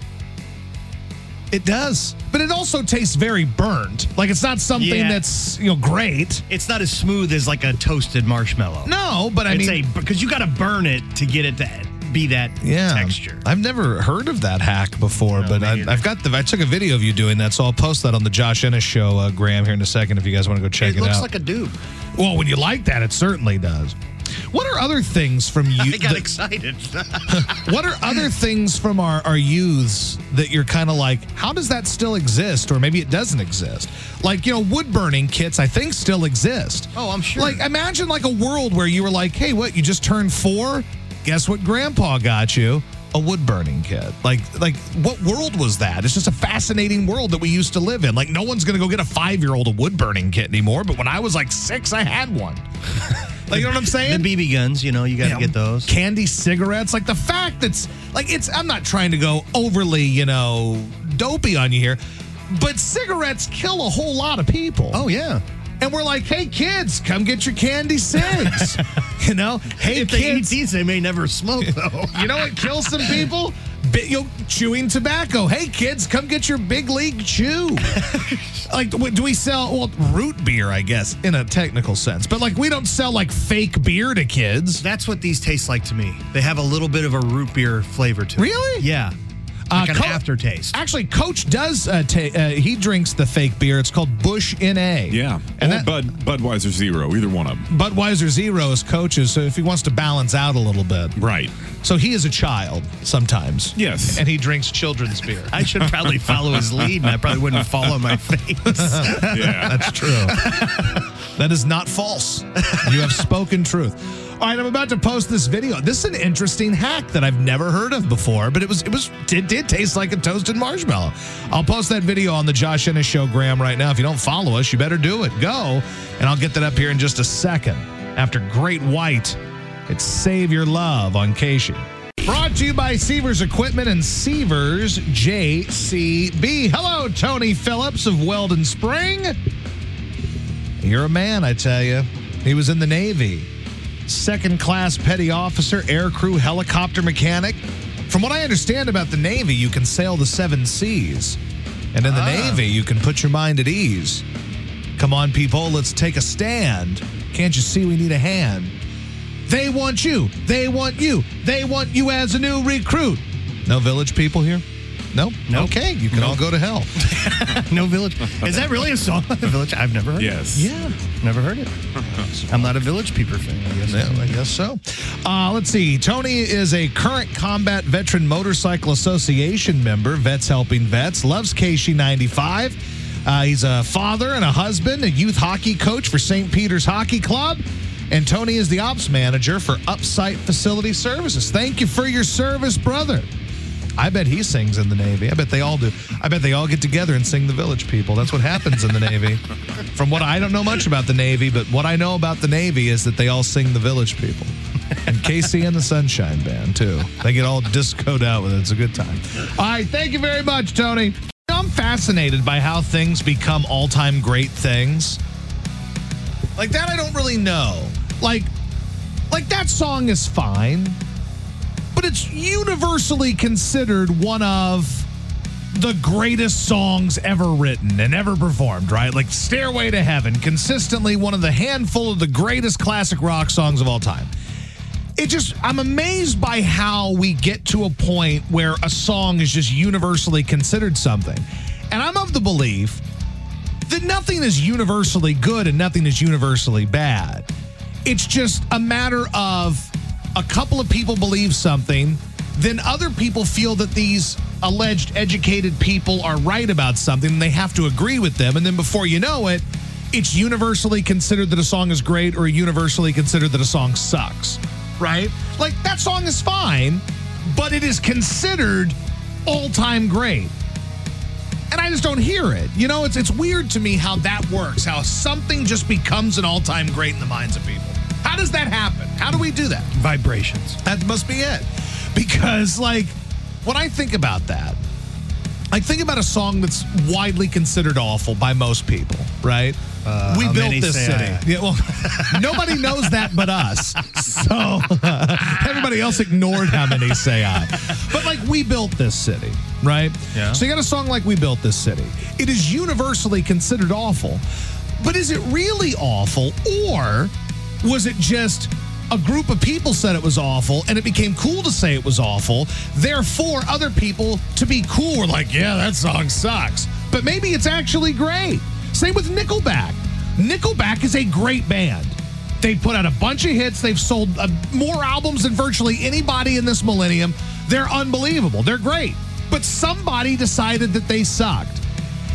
it does. But it also tastes very burnt. Like, it's not something yeah. that's, you know, great. It's not as smooth as, like, a toasted marshmallow. No, but I it's mean... Because you got to burn it to get it to be that yeah. texture. I've never heard of that hack before, no, but I, I've got the... I took a video of you doing that, so I'll post that on the Josh Innes Show, uh, Graham, here in a second if you guys want to go check it, it out. It looks like a dupe. Well, when you like that, it certainly does. What are other things from you? I got that, excited. What are other things from our, our youths that you're kind of like, how does that still exist? Or maybe it doesn't exist. Like, you know, wood burning kits, I think, still exist. Oh, I'm sure. Like, imagine like a world where you were like, hey, what? You just turned four? Guess what Grandpa got you? A wood burning kit. Like, like what world was that? It's just a fascinating world that we used to live in. Like, no one's going to go get a five-year-old a wood burning kit anymore. But when I was like six, I had one. Like, you know what I'm saying? The B B guns, you know, you got to yeah. get those. Candy cigarettes. Like, the fact that's, like, it's, I'm not trying to go overly, you know, dopey on you here, but cigarettes kill a whole lot of people. Oh, yeah. And we're like, hey, kids, come get your candy cigs. You know? Hey, if kids. They eat these, they may never smoke, though. You know what kills some people? Bit, you know, chewing tobacco. Hey, kids, come get your Big League Chew. Like, do we sell, well, root beer, I guess, in a technical sense. But, like, we don't sell, like, fake beer to kids. That's what these taste like to me. They have a little bit of a root beer flavor to them. Really? Yeah. Like uh, an Co- aftertaste. Actually, Coach does, uh, ta- uh, he drinks the fake beer. It's called Bush N A. Yeah. And or that, Bud, Budweiser Zero, either one of them. Budweiser Zero is Coach's, so if he wants to balance out a little bit. Right. So he is a child sometimes. Yes. And he drinks children's beer. I should probably follow his lead, and I probably wouldn't follow my face. Yeah. That's true. That is not false. You have spoken truth. All right, I'm about to post this video. This is an interesting hack that I've never heard of before, but it was it was it did taste like a toasted marshmallow. I'll post that video on the Josh Innes Show, Graham, right now. If you don't follow us, you better do it. Go, and I'll get that up here in just a second. After Great White, it's Save Your Love on K S H E. Brought to you by Seavers Equipment and Seavers J C B. Hello, Tony Phillips of Weldon Spring. You're a man, I tell you. He was in the Navy. Second-class petty officer, aircrew, helicopter mechanic. From what I understand about the Navy, you can sail the seven seas. And in the ah. Navy, you can put your mind at ease. Come on, people, let's take a stand. Can't you see we need a hand? They want you. They want you. They want you as a new recruit. No village people here? Nope. Nope. Okay. You can nope. all go to hell. No village. Is that really a song? The village? I've never heard yes. it. Yes. Yeah. Never heard it. I'm not a Village Peeper fan. I guess, yeah, I guess so. Uh, let's see. Tony is a current Combat Veteran Motorcycle Association member, Vets Helping Vets, loves K S H E ninety-five. Uh, he's a father and a husband, a youth hockey coach for Saint Peter's Hockey Club. And Tony is the ops manager for Upsite Facility Services. Thank you for your service, brother. I bet he sings in the Navy. I bet they all do. I bet they all get together and sing the Village People. That's what happens in the Navy. From what I don't know much about the Navy, but what I know about the Navy is that they all sing the Village People. And K C and the Sunshine Band, too. They get all discoed out with it. It's a good time. All right. Thank you very much, Tony. I'm fascinated by how things become all-time great things. Like that, I don't really know. Like, like that song is fine, but it's universally considered one of the greatest songs ever written and ever performed, right? Like Stairway to Heaven, consistently one of the handful of the greatest classic rock songs of all time. It just, I'm amazed by how we get to a point where a song is just universally considered something. And I'm of the belief that nothing is universally good and nothing is universally bad. It's just a matter of a couple of people believe something, then other people feel that these alleged educated people are right about something, and they have to agree with them, and then before you know it, it's universally considered that a song is great or universally considered that a song sucks, right? Like, that song is fine, but it is considered all-time great. And I just don't hear it. You know, it's it's weird to me how that works, how something just becomes an all-time great in the minds of people. How does that happen? How do we do that? Vibrations. That must be it. Because, like, when I think about that, like, think about a song that's widely considered awful by most people, right? Uh, we built this city. I... Yeah, well, nobody knows that but us. So uh, everybody else ignored how many say I. But, like, we built this city, right? Yeah. So you got a song like We Built This City. It is universally considered awful. But is it really awful, or was it just a group of people said it was awful and it became cool to say it was awful? Therefore, other people, to be cool, were like, yeah, that song sucks, but maybe it's actually great. Same with Nickelback. Nickelback is a great band. They put out a bunch of hits. They've sold uh, more albums than virtually anybody in this millennium. They're unbelievable. They're great. But somebody decided that they sucked.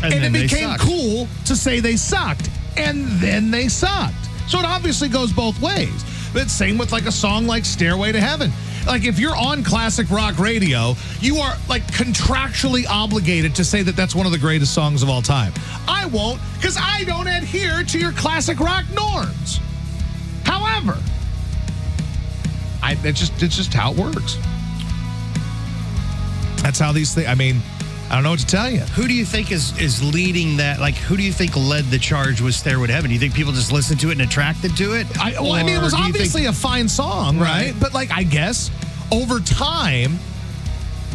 And, and it became cool to say they sucked. And then they sucked. So it obviously goes both ways. But same with like a song like Stairway to Heaven. Like if you're on classic rock radio, you are like contractually obligated to say that that's one of the greatest songs of all time. I won't, because I don't adhere to your classic rock norms. However, I it's just it's just how it works. That's how these things, I mean, I don't know what to tell you. Who do you think is, is leading that? Like, who do you think led the charge with Stairway to Heaven? Do you think people just listened to it and attracted to it? I, well, I mean, it was obviously think- a fine song, right? right? But, like, I guess over time,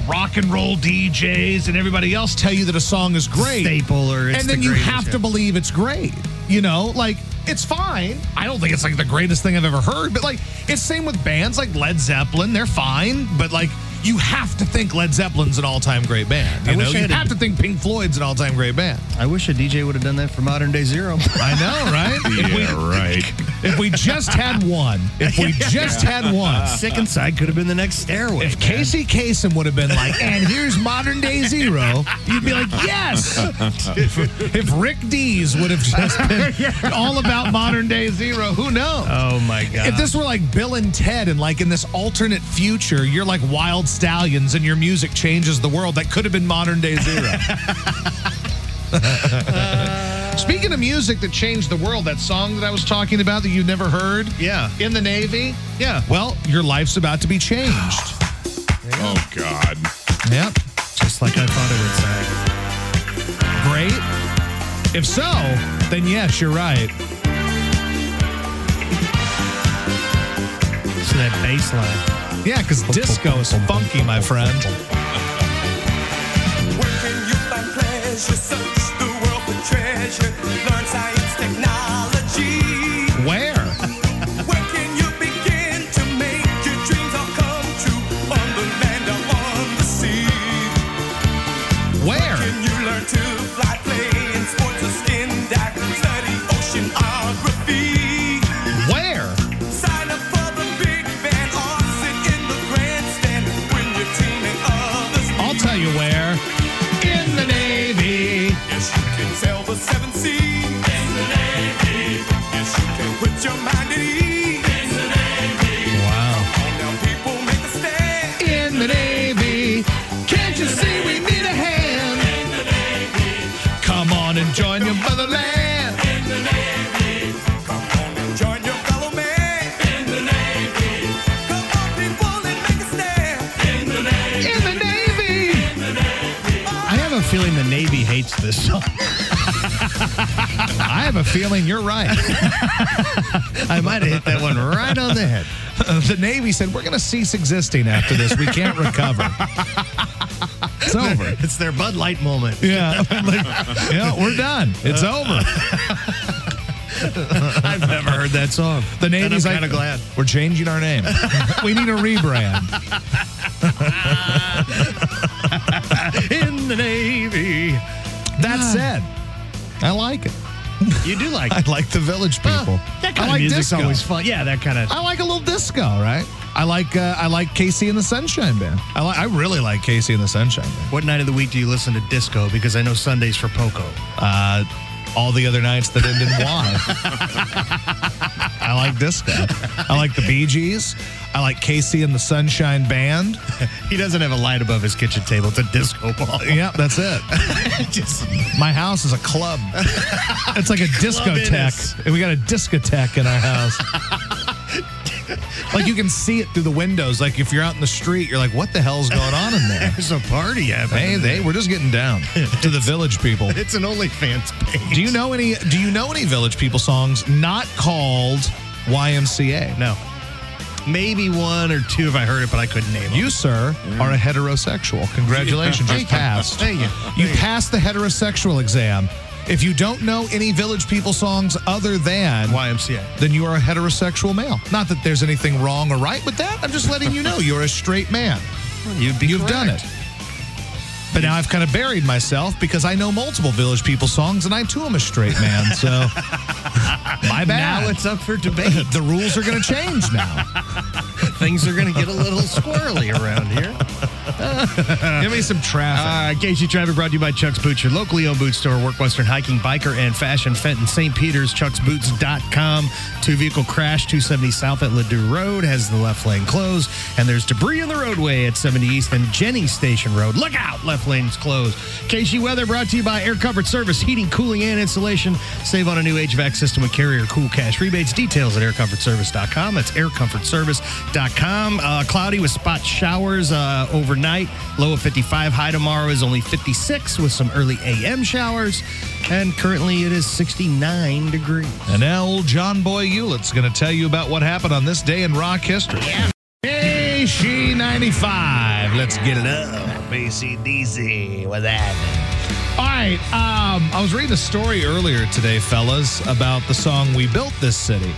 rock and roll D Js and everybody else tell you that a song is great. Staple or it's And then the you have show. to believe it's great. You know, like, it's fine. I don't think it's, like, the greatest thing I've ever heard. But, like, it's same with bands like Led Zeppelin. They're fine, but, like, you have to think Led Zeppelin's an all-time great band. You I know, you have to think Pink Floyd's an all-time great band. I wish a D J would have done that for Modern Day Zero. I know, right? yeah, if we, right. If we just had one, if we just had one, Sick Inside could have been the next Stairway. If man. Casey Kasem would have been like, and here's Modern Day Zero, you'd be like, yes. if, if Rick Dees would have just been yeah. all about Modern Day Zero, who knows? Oh my God! If this were like Bill and Ted, and like in this alternate future, you're like Wild Stallions and your music changes the world, that could have been Modern Day Zero. uh, Speaking of music that changed the world, that song that I was talking about that you never heard, yeah, in the Navy, yeah. Well, your life's about to be changed. Oh God. Yep. Just like I thought it would say. Great. If so, then yes, you're right. So that bass line. Yeah, because disco is funky, my friend. Where can you find pleasure? Search the world for treasure. Learn science, technology. Where? Where can you begin to make your dreams all come true? On the land or on the sea. Put your mind at ease. In the Navy. Wow. Now people make a stand. In the Navy. Can't you see we need a hand? In the Navy. Come on and join your motherland. In the Navy. Come on and join your fellow man. In the Navy. Come on people and make a stand. In the Navy. In the Navy. In the Navy. I have a feeling the Navy hates this song. I have a feeling you're right. I might have hit that one right on the head. The Navy said, we're going to cease existing after this. We can't recover. It's over. It's their Bud Light moment. Yeah. Yeah, we're done. It's over. I've never heard that song. The Navy's kind of glad. We're changing our name. We need a rebrand. In the Navy. That said, I like it. You do like it. I like the village people. Uh, that kind I of like music's disco. Always fun. Yeah, that kind of. I like a little disco, right? I like uh, I like K C and the Sunshine Band. I like I really like K C and the Sunshine Band. What night of the week do you listen to disco? Because I know Sundays for Poco. Uh, all the other nights that end in Y. I like disco. I like the Bee Gees. I like K C and the Sunshine Band. He doesn't have a light above his kitchen table. It's a disco ball. Yeah, that's it. Just, my house is a club. It's like a club discotheque. We got a discotheque in our house. Like you can see it through the windows. Like if you're out in the street, you're like, what the hell's going on in there? There's a party happening. Hey, they, we're just getting down to the village people. It's an OnlyFans page. Do you know any, do you know any village people songs not called Y M C A? No. Maybe one or two if I heard it, but I couldn't name it. You, sir, yeah. are a heterosexual. Congratulations. You passed. Thank you. You passed the heterosexual exam. If you don't know any Village People songs other than Y M C A, then you are a heterosexual male. Not that there's anything wrong or right with that. I'm just letting you know you're a straight man. You'd be You've correct. done it. But now I've kind of buried myself because I know multiple Village People songs, and I, too, am a straight man, so my bad. Now it's up for debate. The rules are going to change now. Things are going to get a little squirrely around here. Give me some traffic. Uh, K S H E Traffic brought to you by Chuck's Boots, your locally owned boot store, work Western hiking, biker, and fashion. Fenton, Saint Peter's, chucks boots dot com. Two-vehicle crash, two seventy South at Ladue Road, has the left lane closed, and there's debris in the roadway at seventy East and Jennings Station Road. Look out! Left lanes closed. K S H E Weather brought to you by Air Comfort Service, heating, cooling, and insulation. Save on a new H V A C system with Carrier Cool Cash rebates. Details at air comfort service dot com. That's air comfort service dot com. Uh, cloudy with spot showers uh, overnight. Low of fifty-five. High tomorrow is only fifty-six with some early A M showers. And currently it is sixty-nine degrees. And now old John Boy Hewlett's going to tell you about what happened on this day in rock history. Yeah. K S H E ninety-five. Let's get it up. A C D C with that. All right. Um, I was reading a story earlier today, fellas, about the song We Built This City.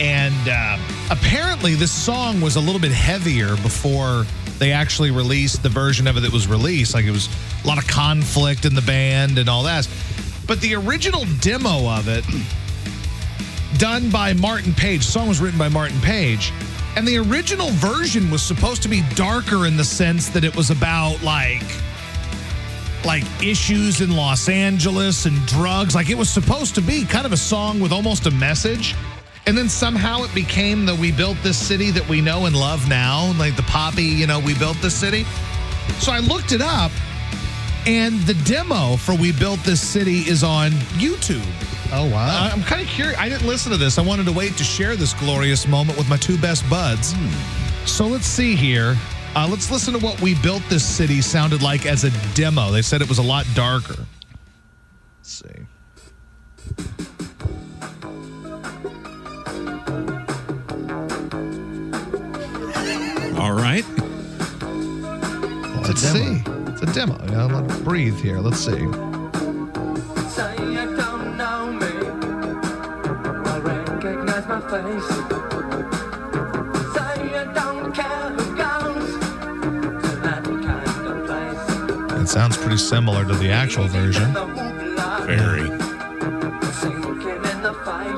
And uh, apparently this song was a little bit heavier before they actually released the version of it that was released. Like it was a lot of conflict in the band and all that. But the original demo of it, done by Martin Page, the song was written by Martin Page. And the original version was supposed to be darker in the sense that it was about, like, like issues in Los Angeles and drugs. Like, it was supposed to be kind of a song with almost a message. And then somehow it became the We Built This City that we know and love now. Like, the poppy, you know, We Built This City. So I looked it up, and the demo for We Built This City is on YouTube. Oh, wow. Uh, I'm kind of curious. I didn't listen to this. I wanted to wait to share this glorious moment with my two best buds. Hmm. So let's see here. Uh, let's listen to what We Built This City sounded like as a demo. They said it was a lot darker. Let's see. All right. Well, let's see. It's a demo. Yeah, I'm going to breathe here. Let's see. My face. Say you don't care who goes to that kind of place. It sounds pretty similar to the actual version. Very. Sinking in the fight.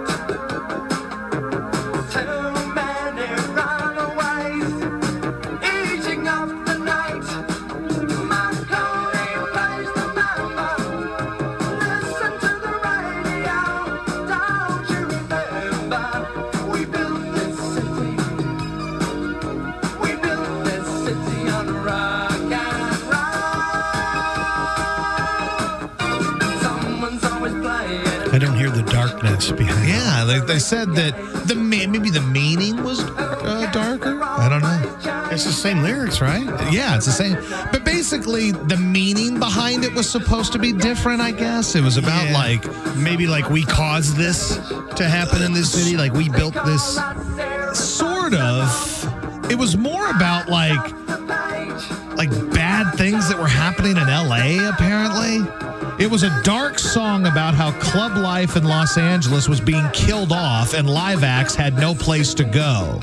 Too many runaways. Eating up the night. My glory plays the mambo. Listen to the radio. Don't you remember? they said that the maybe the meaning was uh, darker. I don't know. It's the same lyrics, right? Yeah, it's the same. But basically, the meaning behind it was supposed to be different, I guess. It was about yeah. like... Maybe like we caused this to happen in this city. Like we built this. Sort of. It was more about like... Like bad things that were happening in L A, apparently. It was a dark song about how club life in Los Angeles was being killed off and live acts had no place to go.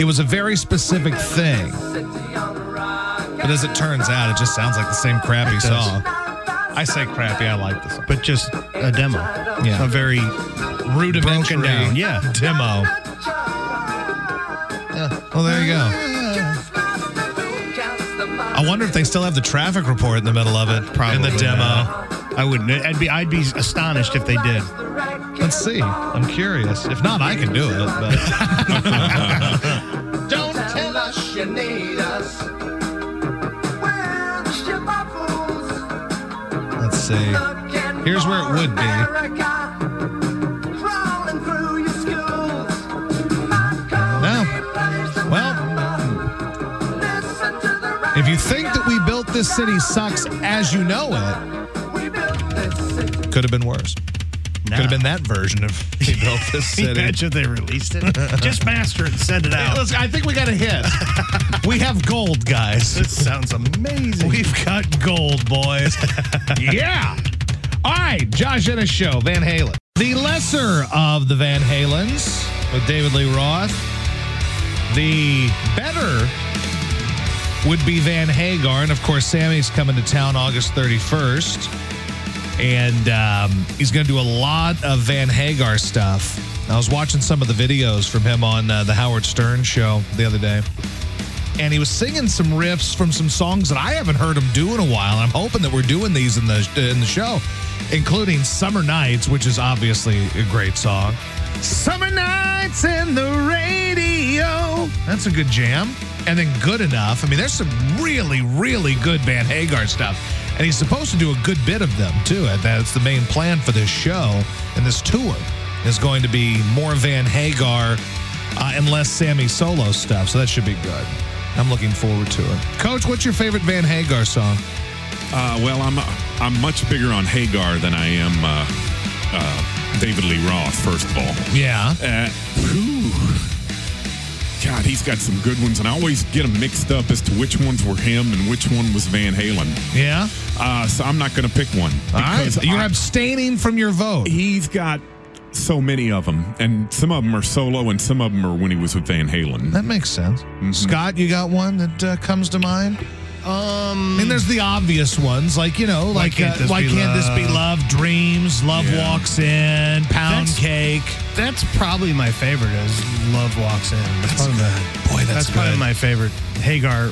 It was a very specific thing. But as it turns out, it just sounds like the same crappy song. I say crappy, I like this song. But just a demo. Yeah. A very rudimentary down. Yeah. Demo. Yeah. Well, there you go. I wonder if they still have the traffic report in the middle of it. Probably. In the demo. Yeah. I wouldn't. I'd be I'd be astonished if they did. Let's see. I'm curious. If not, I can do it. But. Don't tell us you need us. Let's see. Here's where it would be. No. Well, if you think that we built this city sucks as you know it, could have been worse. No. Could have been that version of He Built This City. Imagine they released it. Just master it and send it out. Hey, listen, I think we got a hit. We have gold, guys. This sounds amazing. We've got gold, boys. Yeah. All right. Josh Innes Show, Van Halen. The lesser of the Van Halens with David Lee Roth. The better would be Van Hagar. And, of course, Sammy's coming to town August thirty-first. And um, he's going to do a lot of Van Hagar stuff. I was watching some of the videos from him on uh, the Howard Stern Show the other day. And he was singing some riffs from some songs that I haven't heard him do in a while. I'm hoping that we're doing these in the, in the show, including Summer Nights, which is obviously a great song. Summer Nights in the Radio. That's a good jam. And then Good Enough. I mean, there's some really, really good Van Hagar stuff. And he's supposed to do a good bit of them, too. That's the main plan for this show. And this tour is going to be more Van Hagar uh, and less Sammy solo stuff. So that should be good. I'm looking forward to it. Coach, what's your favorite Van Hagar song? Uh, well, I'm uh, I'm much bigger on Hagar than I am uh, uh, David Lee Roth, first of all. Yeah. Uh, whew. God, he's got some good ones, and I always get them mixed up as to which ones were him and which one was Van Halen. Yeah. Uh, so I'm not going to pick one. All right. You're I, abstaining from your vote. He's got so many of them, and some of them are solo, and some of them are when he was with Van Halen. That makes sense. Mm-hmm. Scott, you got one that uh, comes to mind? Um, I mean, there's the obvious ones, like, you know, like Why Can't, uh, this, why be can't this Be Love, Dreams, Love yeah. Walks In, Pound that's, Cake. That's probably my favorite is Love Walks In. That's, that's probably, my, boy, that's, that's probably my favorite Hagar,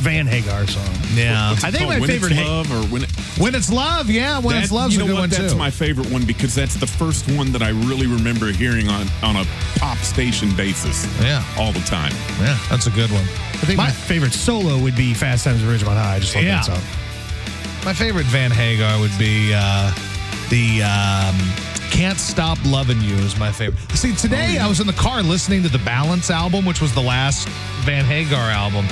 Van Hagar song. Yeah. I think my when favorite. It's love or when, it, when It's Love, yeah. When that, It's Love's you know a good what, one, that's too. That's my favorite one because that's the first one that I really remember hearing on, on a pop station basis. Yeah. All the time. Yeah, that's a good one. I think my, my favorite solo would be Fast Times at Ridgemont High. I just love yeah. that song. My favorite Van Hagar would be uh, the um, Can't Stop Loving You is my favorite. See, today oh, yeah. I was in the car listening to the Balance album, which was the last Van Hagar album.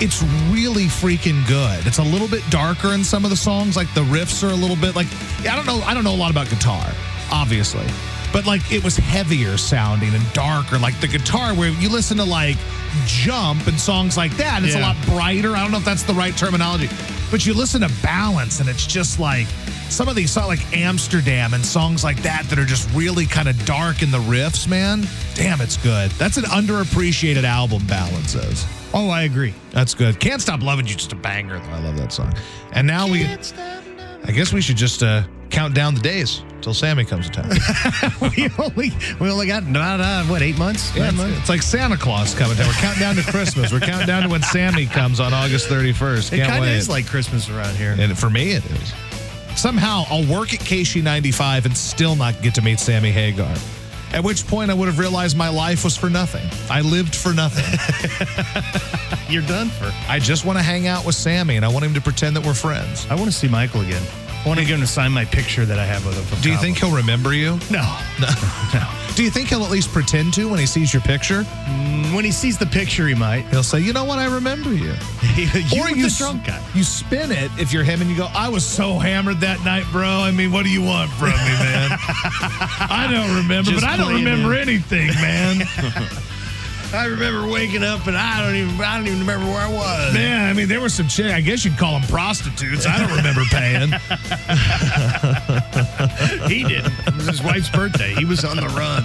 It's really freaking good. It's a little bit darker in some of the songs. Like the riffs are a little bit like, I don't know. I don't know a lot about guitar, obviously. But, like, it was heavier sounding and darker. Like, the guitar, where you listen to, like, Jump and songs like that, it's yeah. a lot brighter. I don't know if that's the right terminology. But you listen to Balance, and it's just, like, some of these songs, like Amsterdam and songs like that that are just really kind of dark in the riffs, man. Damn, it's good. That's an underappreciated album, Balance is. Oh, I agree. That's good. Can't Stop Loving You, just a banger, though. I love that song. And now we... I guess we should just uh, count down the days until Sammy comes to town. we only we only got, uh, what, eight months? Yeah, months? It's like Santa Claus coming down. We're counting down to Christmas. We're counting down to when Sammy comes on August thirty-first. Can't it kind of is like Christmas around here. And for me, it is. Somehow, I'll work at K S H E ninety-five and still not get to meet Sammy Hagar. At which point, I would have realized my life was for nothing. I lived for nothing. You're done for. I just want to hang out with Sammy, and I want him to pretend that we're friends. I want to see Michael again. I want to get him to sign my picture that I have with him. Do you think he'll remember you? No. No. No. Do Do you think he'll at least pretend to when he sees your picture? When he sees the picture, he might. He'll say, you know what? I remember you. you or you, the drunk guy. You spin it if you're him and you go, I was so hammered that night, bro. I mean, what do you want from me, man? I don't remember, Just but I don't remember in. anything, man. I remember waking up and I don't even I don't even remember where I was. Man, I mean, there were some chicks. I guess you'd call them prostitutes. I don't remember paying. He didn't. It was his wife's birthday. He was on the run.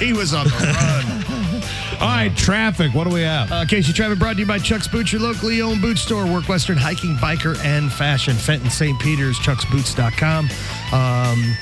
He was on the run. All right, traffic. What do we have? Uh, K S H E Traffic brought to you by Chuck's Boots, your locally owned boot store. Work Western, hiking, biker, and fashion. Fenton, Saint Peter's, chucks boots dot com. Um...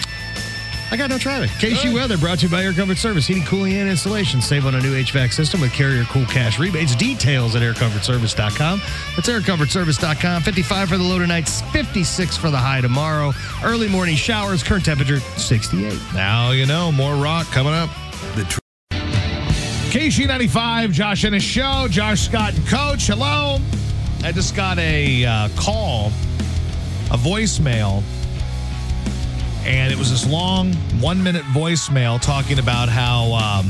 I got no traffic. K S H E Weather brought to you by Air Comfort Service. Heating, cooling, and installation. Save on a new H V A C system with Carrier Cool Cash rebates. Details at air comfort service dot com. That's air comfort service dot com. fifty-five for the low tonight, fifty-six for the high tomorrow. Early morning showers, current temperature sixty-eight. Now you know, more rock coming up. The tr- K S H E ninety-five, Josh Innes show. Josh, Scott, and Coach, hello. I just got a uh, call, a voicemail. And it was this long one-minute voicemail talking about how, um,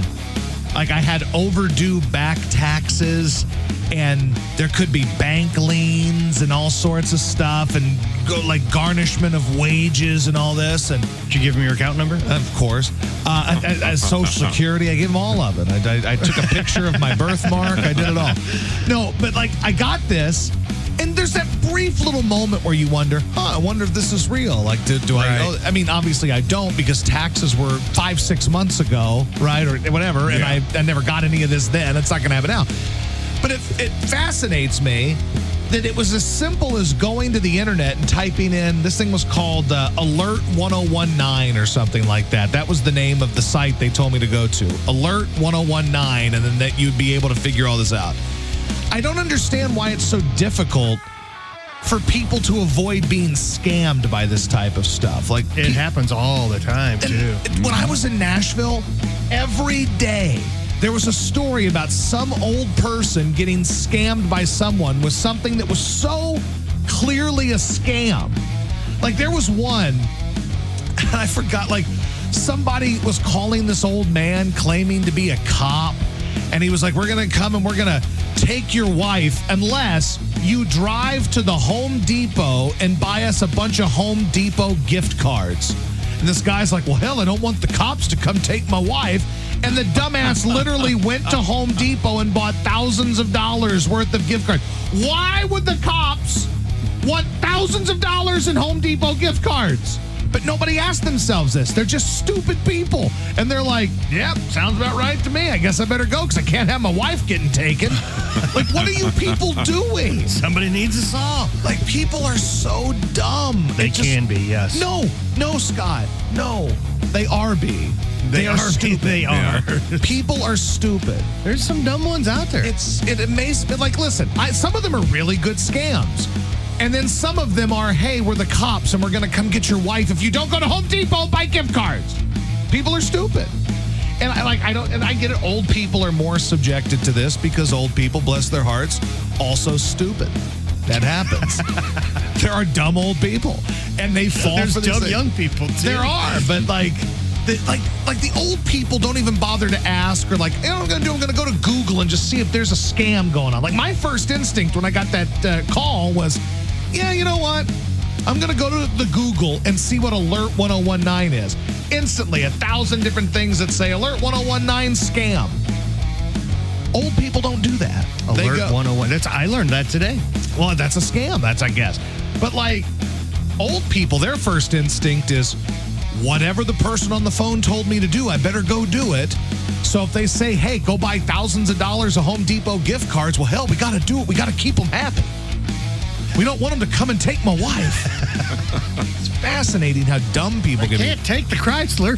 like, I had overdue back taxes and there could be bank liens and all sorts of stuff and, go, like, garnishment of wages and all this. And did you give him your account number? Of course. Uh, I, I, I, Social Security, I gave him all of it. I, I, I took a picture of my birthmark. I did it all. No, but, like, I got this. And there's that brief little moment where you wonder, huh, I wonder if this is real. Like, do, do right. I know? I mean, obviously I don't because taxes were five, six months ago, right, or whatever, yeah. and I, I never got any of this then. It's not going to happen now. But it, it fascinates me that it was as simple as going to the internet and typing in, this thing was called uh, Alert ten nineteen or something like that. That was the name of the site they told me to go to, Alert ten nineteen, and then that you'd be able to figure all this out. I don't understand why it's so difficult for people to avoid being scammed by this type of stuff. Like It pe- happens all the time, too. When I was in Nashville, every day there was a story about some old person getting scammed by someone with something that was so clearly a scam. Like, there was one, and I forgot, like, somebody was calling this old man claiming to be a cop, and he was like, we're going to come and we're going to take your wife unless you drive to the Home Depot and buy us a bunch of Home Depot gift cards. And this guy's like, well, hell, I don't want the cops to come take my wife. And the dumbass literally went to Home Depot and bought thousands of dollars worth of gift cards. Why would the cops want thousands of dollars in Home Depot gift cards? But nobody asked themselves this. They're just stupid people. And they're like, yep, sounds about right to me. I guess I better go because I can't have my wife getting taken. Like, what are you people doing? Somebody needs us all. Like, people are so dumb. They just, can be, yes. No, no, Scott. No, they are be. They, they are, are stupid. They are. People are stupid. There's some dumb ones out there. It's It amazes me. Like, listen, I, some of them are really good scams. And then some of them are, hey, we're the cops, and we're going to come get your wife if you don't go to Home Depot and buy gift cards. People are stupid. And I like I don't and I get it, old people are more subjected to this because old people, bless their hearts, also stupid. That happens. There are dumb old people, and they fall There's for this dumb thing. Young people too. There are, but like The, like, like the old people don't even bother to ask or like, you know what I'm going to do? I'm going to go to Google and just see if there's a scam going on. Like, my first instinct when I got that uh, call was, yeah, you know what? I'm going to go to the Google and see what Alert ten nineteen is. Instantly, a thousand different things that say Alert ten nineteen scam. Old people don't do that. Alert one oh one. That's I learned that today. Well, that's a scam. That's, I guess. But like, old people, their first instinct is, whatever the person on the phone told me to do, I better go do it. So if they say, hey, go buy thousands of dollars of Home Depot gift cards, well, hell, we got to do it. We got to keep them happy. We don't want them to come and take my wife. It's fascinating how dumb people get. I can't take the Chrysler.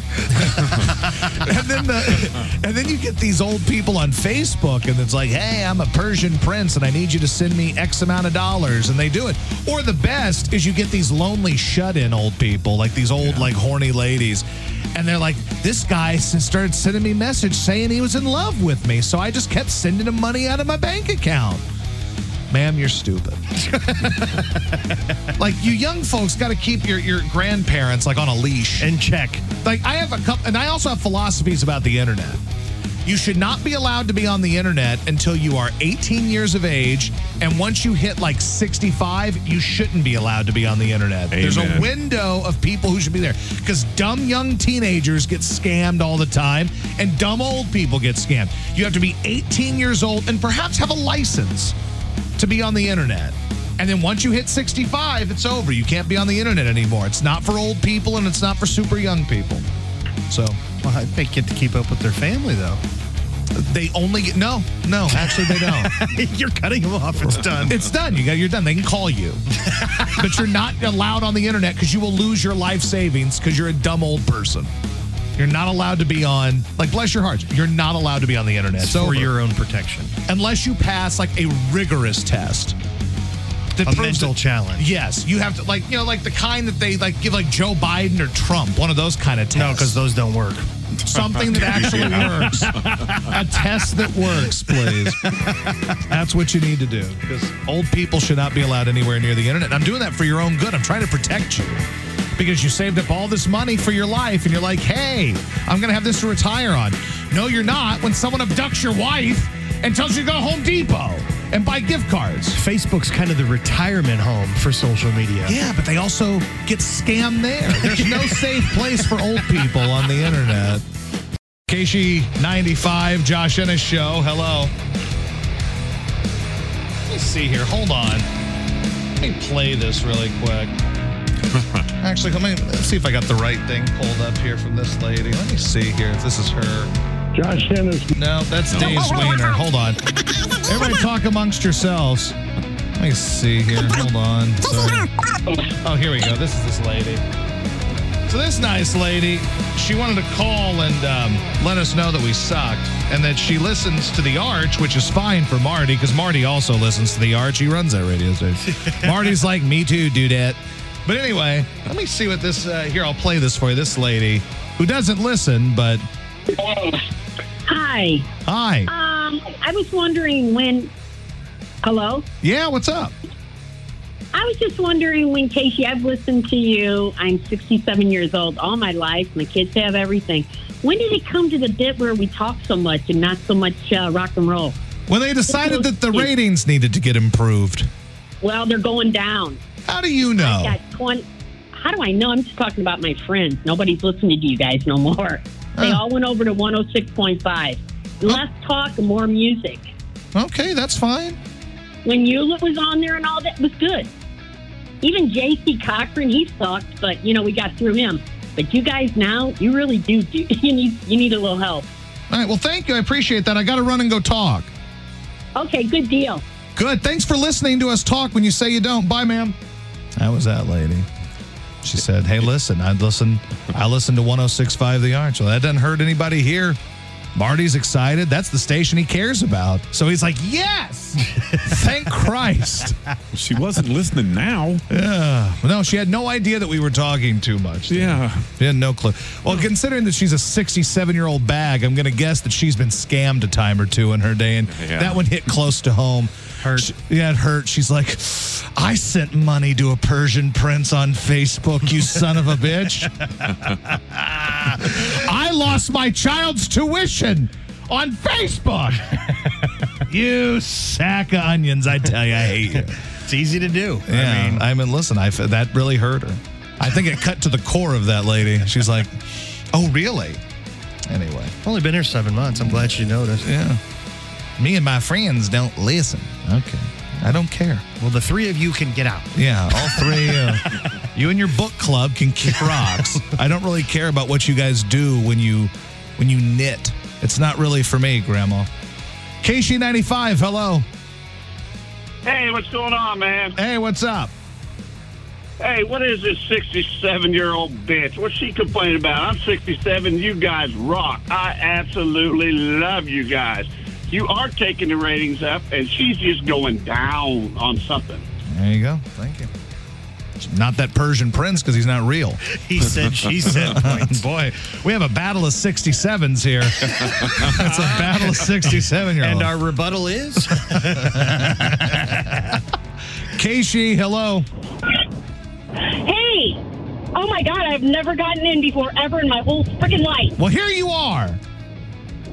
and, then the, and then you get these old people on Facebook, and it's like, hey, I'm a Persian prince, and I need you to send me X amount of dollars, and they do it. Or the best is you get these lonely shut-in old people, like these old, yeah. like, horny ladies, and they're like, this guy started sending me a message saying he was in love with me, so I just kept sending him money out of my bank account. Ma'am, you're stupid. Like, you young folks got to keep your, your grandparents, like, on a leash. And check. Like, I have a couple, and I also have philosophies about the internet. You should not be allowed to be on the internet until you are eighteen years of age. And once you hit like sixty-five, you shouldn't be allowed to be on the internet. Amen. There's a window of people who should be there because dumb young teenagers get scammed all the time and dumb old people get scammed. You have to be eighteen years old and perhaps have a license to be on the internet. And then once you hit sixty-five, it's over. You can't be on the internet anymore. It's not for old people and it's not for super young people. So... Well, they get to keep up with their family, though. They only get... No, no, actually they don't. You're cutting them off. It's done. It's done. You got, you're done. They can call you. But you're not allowed on the internet because you will lose your life savings because you're a dumb old person. You're not allowed to be on... Like, bless your heart, you're not allowed to be on the internet. It's for over. your own protection. Unless you pass, like, a rigorous test. A mental challenge. Yes. You have to, like, you know, like the kind that they, like, give, like, Joe Biden or Trump, one of those kind of tests. No, because those don't work. Something that actually works. A test that works, please. That's what you need to do. Because old people should not be allowed anywhere near the internet. And I'm doing that for your own good. I'm trying to protect you. Because you saved up all this money for your life, and you're like, hey, I'm going to have this to retire on. No, you're not. When someone abducts your wife and tells you to go to Home Depot and buy gift cards. Facebook's kind of the retirement home for social media. Yeah, but they also get scammed there. There's no safe place for old people on the internet. K S H E ninety-five, Josh Innes Show. Hello. Let me see here. Hold on. Let me play this really quick. Actually, let me let's see if I got the right thing pulled up here from this lady. Let me see here if this is her. Josh Innes. No, that's Dave's wiener. Hold on. Everybody talk amongst yourselves. Let me see here. Hold on. Sorry. Oh, here we go. This is this lady. So this nice lady, she wanted to call and um, let us know that we sucked and that she listens to The Arch, which is fine for Marty because Marty also listens to The Arch. He runs that radio station. Marty's like, me too, dudette. But anyway, let me see what this, uh, here, I'll play this for you. This lady who doesn't listen, but... Hi. Hi. Um, I was wondering when... Hello? Yeah, what's up? I was just wondering when, K S H E, I've listened to you. I'm sixty-seven years old all my life. My kids have everything. When did it come to the bit where we talk so much and not so much uh, rock and roll? Well, they decided that the ratings needed to get improved. Well, they're going down. How do you know? I got twenty How do I know? I'm just talking about my friends. Nobody's listening to you guys no more. They all went over to one oh six point five. Less oh. talk, more music. Okay, that's fine. When Eula was on there and all that was good. Even J C Cochran, he sucked, but, you know, we got through him. But you guys now, you really do. do you need you need a little help. All right, well, thank you. I appreciate that. I got to run and go talk. Okay, good deal. Good. Thanks for listening to us talk when you say you don't. Bye, ma'am. That was that lady. She said, hey, listen, I listen I listen to one oh six point five The Arch. Well, that doesn't hurt anybody here. Marty's excited. That's the station he cares about. So he's like, yes, thank Christ. She wasn't listening now. Yeah. No, she had no idea that we were talking too much. Dude. Yeah. She had no clue. Well, considering that she's a sixty-seven-year-old bag, I'm going to guess that she's been scammed a time or two in her day, and yeah. that one hit close to home. Hurt. She, yeah, it hurt. She's like, I sent money to a Persian prince on Facebook, you son of a bitch. I lost my child's tuition on Facebook. You sack of onions, I tell you, I hate you. It's easy to do. Yeah, I mean, I mean listen, I, that really hurt her. I think it cut to the core of that lady. She's like, oh, really? Anyway. I've only been here seven months. I'm glad she noticed. Yeah. Me and my friends don't listen. Okay. I don't care. Well, the three of you can get out. Yeah, all three. Uh, you and your book club can kick rocks. I don't really care about what you guys do when you when you knit. It's not really for me, Grandma. K S H E ninety-five, hello. Hey, what's going on, man? Hey, what's up? Hey, what is this sixty-seven-year-old bitch? What's she complaining about? I'm sixty-seven. You guys rock. I absolutely love you guys. You are taking the ratings up, and she's just going down on something. There you go. Thank you. Not that Persian prince, because he's not real. He said, she said points. Boy, we have a battle of sixty-sevens here. It's a battle of sixty-seven-year-olds. And our rebuttal is? K S H E, hello. Hey. Oh, my God. I've never gotten in before, ever in my whole freaking life. Well, here you are.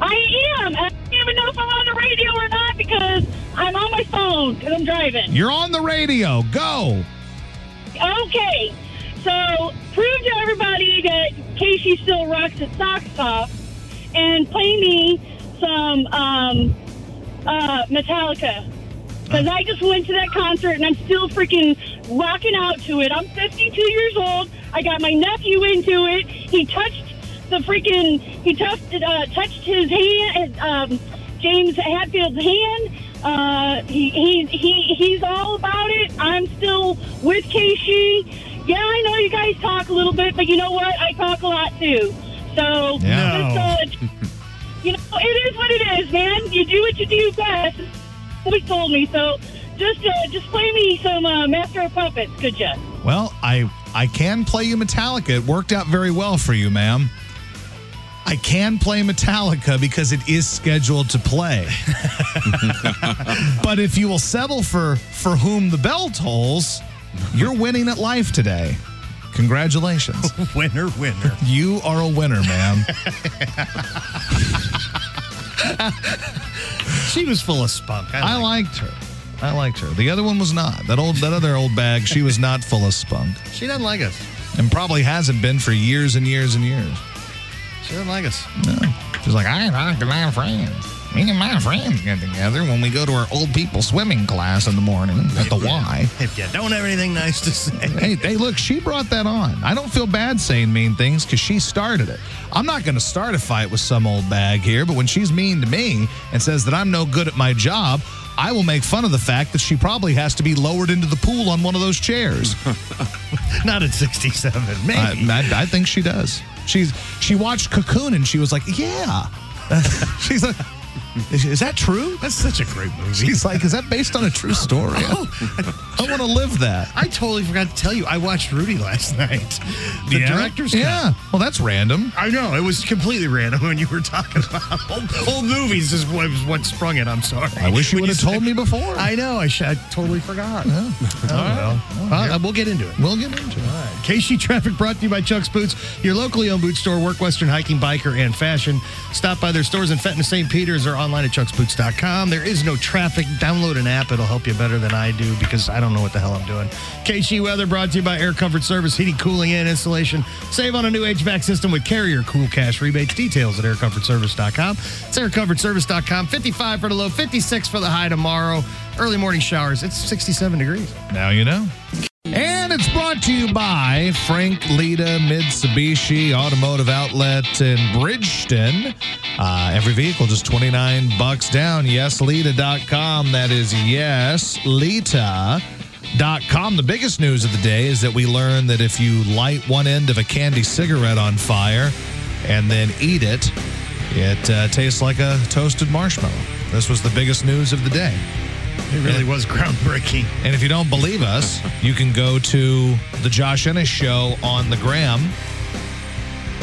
I am. I don't even know if I'm on the radio or not because I'm on my phone because I'm driving. You're on the radio. Go. Okay. So prove to everybody that K S H E still rocks its socks off and play me some um, uh, Metallica because I just went to that concert and I'm still freaking rocking out to it. I'm fifty-two years old. I got my nephew into it. He touched the freaking, he touched, uh, touched his hand, um, James Hatfield's hand. Uh, he, he, he, he's all about it. I'm still with K S H E. Yeah, I know you guys talk a little bit, but you know what? I talk a lot too. So, yeah. Just, uh, you know, it is what it is, man. You do what you do best. Somebody told me. So just, uh, just play me some, uh, Master of Puppets. Could you? Well, I, I can play you Metallica. It worked out very well for you, ma'am. I can play Metallica because it is scheduled to play. But if you will settle for For Whom the Bell Tolls, you're winning at life today. Congratulations. Winner, winner. You are a winner, ma'am. She was full of spunk. I, I liked her. her. I liked her. The other one was not. That old, that other old bag, she was not full of spunk. She doesn't like us. And probably hasn't been for years and years and years. She doesn't like us. No. She's like, I like my friends. Me and my friends get together when we go to our old people swimming class in the morning at the Y. If you don't have anything nice to say. Hey, hey, look, she brought that on. I don't feel bad saying mean things because she started it. I'm not going to start a fight with some old bag here, but when she's mean to me and says that I'm no good at my job, I will make fun of the fact that she probably has to be lowered into the pool on one of those chairs. Not at sixty-seven, maybe. I, I, I think she does. She's she watched Cocoon and she was like, yeah. She's like, is that true? That's such a great movie. She's like, is that based on a true story? Oh, I want to live that. I totally forgot to tell you. I watched Rudy last night. The yeah. director's cut. Yeah. Well, that's random. I know. It was completely random when you were talking about old, old movies is what, what sprung it. I'm sorry. I wish you would have told me before. I know. I, sh- I totally forgot. Yeah. Oh, All right. well. Well, yeah. We'll get into it. We'll get into it. All right. K S H E Traffic brought to you by Chuck's Boots, your locally owned boot store, work, western, hiking, biker, and fashion. Stop by their stores in Fenton, Saint Peter's, or online at chucks boots dot com. There is no traffic. Download an app. It'll help you better than I do because I don't know what the hell I'm doing. K S H E Weather brought to you by Air Comfort Service, heating, cooling, and installation. Save on a new H V A C system with Carrier Cool Cash rebates. Details at air comfort service dot com. It's air comfort service dot com. fifty-five for the low, fifty-six for the high tomorrow. Early morning showers. It's sixty-seven degrees. Now you know. And it's brought to you by Frank Lita Mitsubishi Automotive Outlet in Bridgeton. Uh, every vehicle just twenty-nine bucks down. yes lita dot com. That is yes lita dot com. The biggest news of the day is that we learned that if you light one end of a candy cigarette on fire and then eat it, it uh, tastes like a toasted marshmallow. This was the biggest news of the day. It really was groundbreaking. And if you don't believe us, you can go to the Josh Innes show on the gram.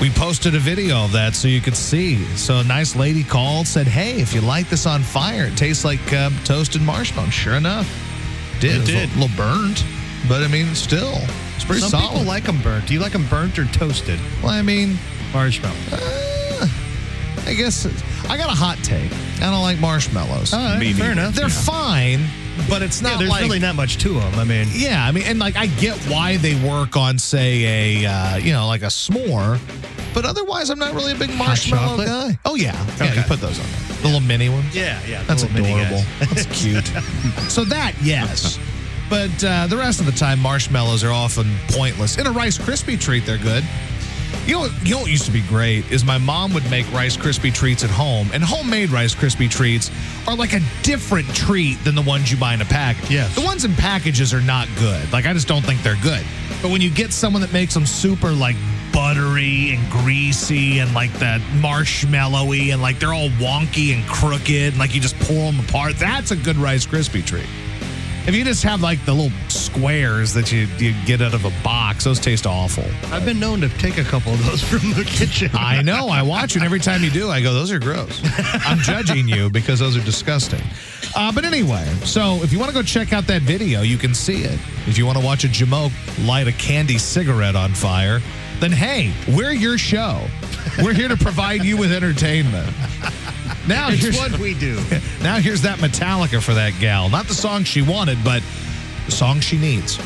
We posted a video of that so you could see. So a nice lady called, said, hey, if you light this on fire, it tastes like uh, toasted marshmallow. Sure enough, did. It, it did. A little burnt, but I mean, still, it's pretty Some solid. Some people like them burnt. Do you like them burnt or toasted? Well, I mean, marshmallow. Uh, I guess I got a hot take. I don't like marshmallows. All right, fair enough. They're yeah. fine, but it's not yeah, there's like... there's really not much to them. I mean... Yeah, I mean, and like, I get why they work on, say, a, uh, you know, like a s'more, but otherwise I'm not really a big marshmallow guy. Oh, yeah. Okay. Yeah, you put those on there. The yeah. little mini ones? Yeah, yeah. That's adorable. That's cute. So that, yes. But uh, the rest of the time, marshmallows are often pointless. In a Rice Krispie treat, they're good. You know, you know what used to be great is my mom would make Rice Krispie treats at home, and homemade Rice Krispie treats are like a different treat than the ones you buy in a package. Yes. The ones in packages are not good. Like, I just don't think they're good. But when you get someone that makes them super, like, buttery and greasy and, like, that marshmallowy and, like, they're all wonky and crooked and, like, you just pull them apart, that's a good Rice Krispie treat. If you just have like the little squares that you, you get out of a box, those taste awful. I've been known to take a couple of those from the kitchen. I know. I watch you, and every time you do, I go, those are gross. I'm judging you because those are disgusting. Uh, but anyway, so if you want to go check out that video, you can see it. If you want to watch a Jamoke light a candy cigarette on fire, then hey, we're your show. We're here to provide you with entertainment. Now here's what we do. Now here's that Metallica for that gal. Not the song she wanted, but the song she needs.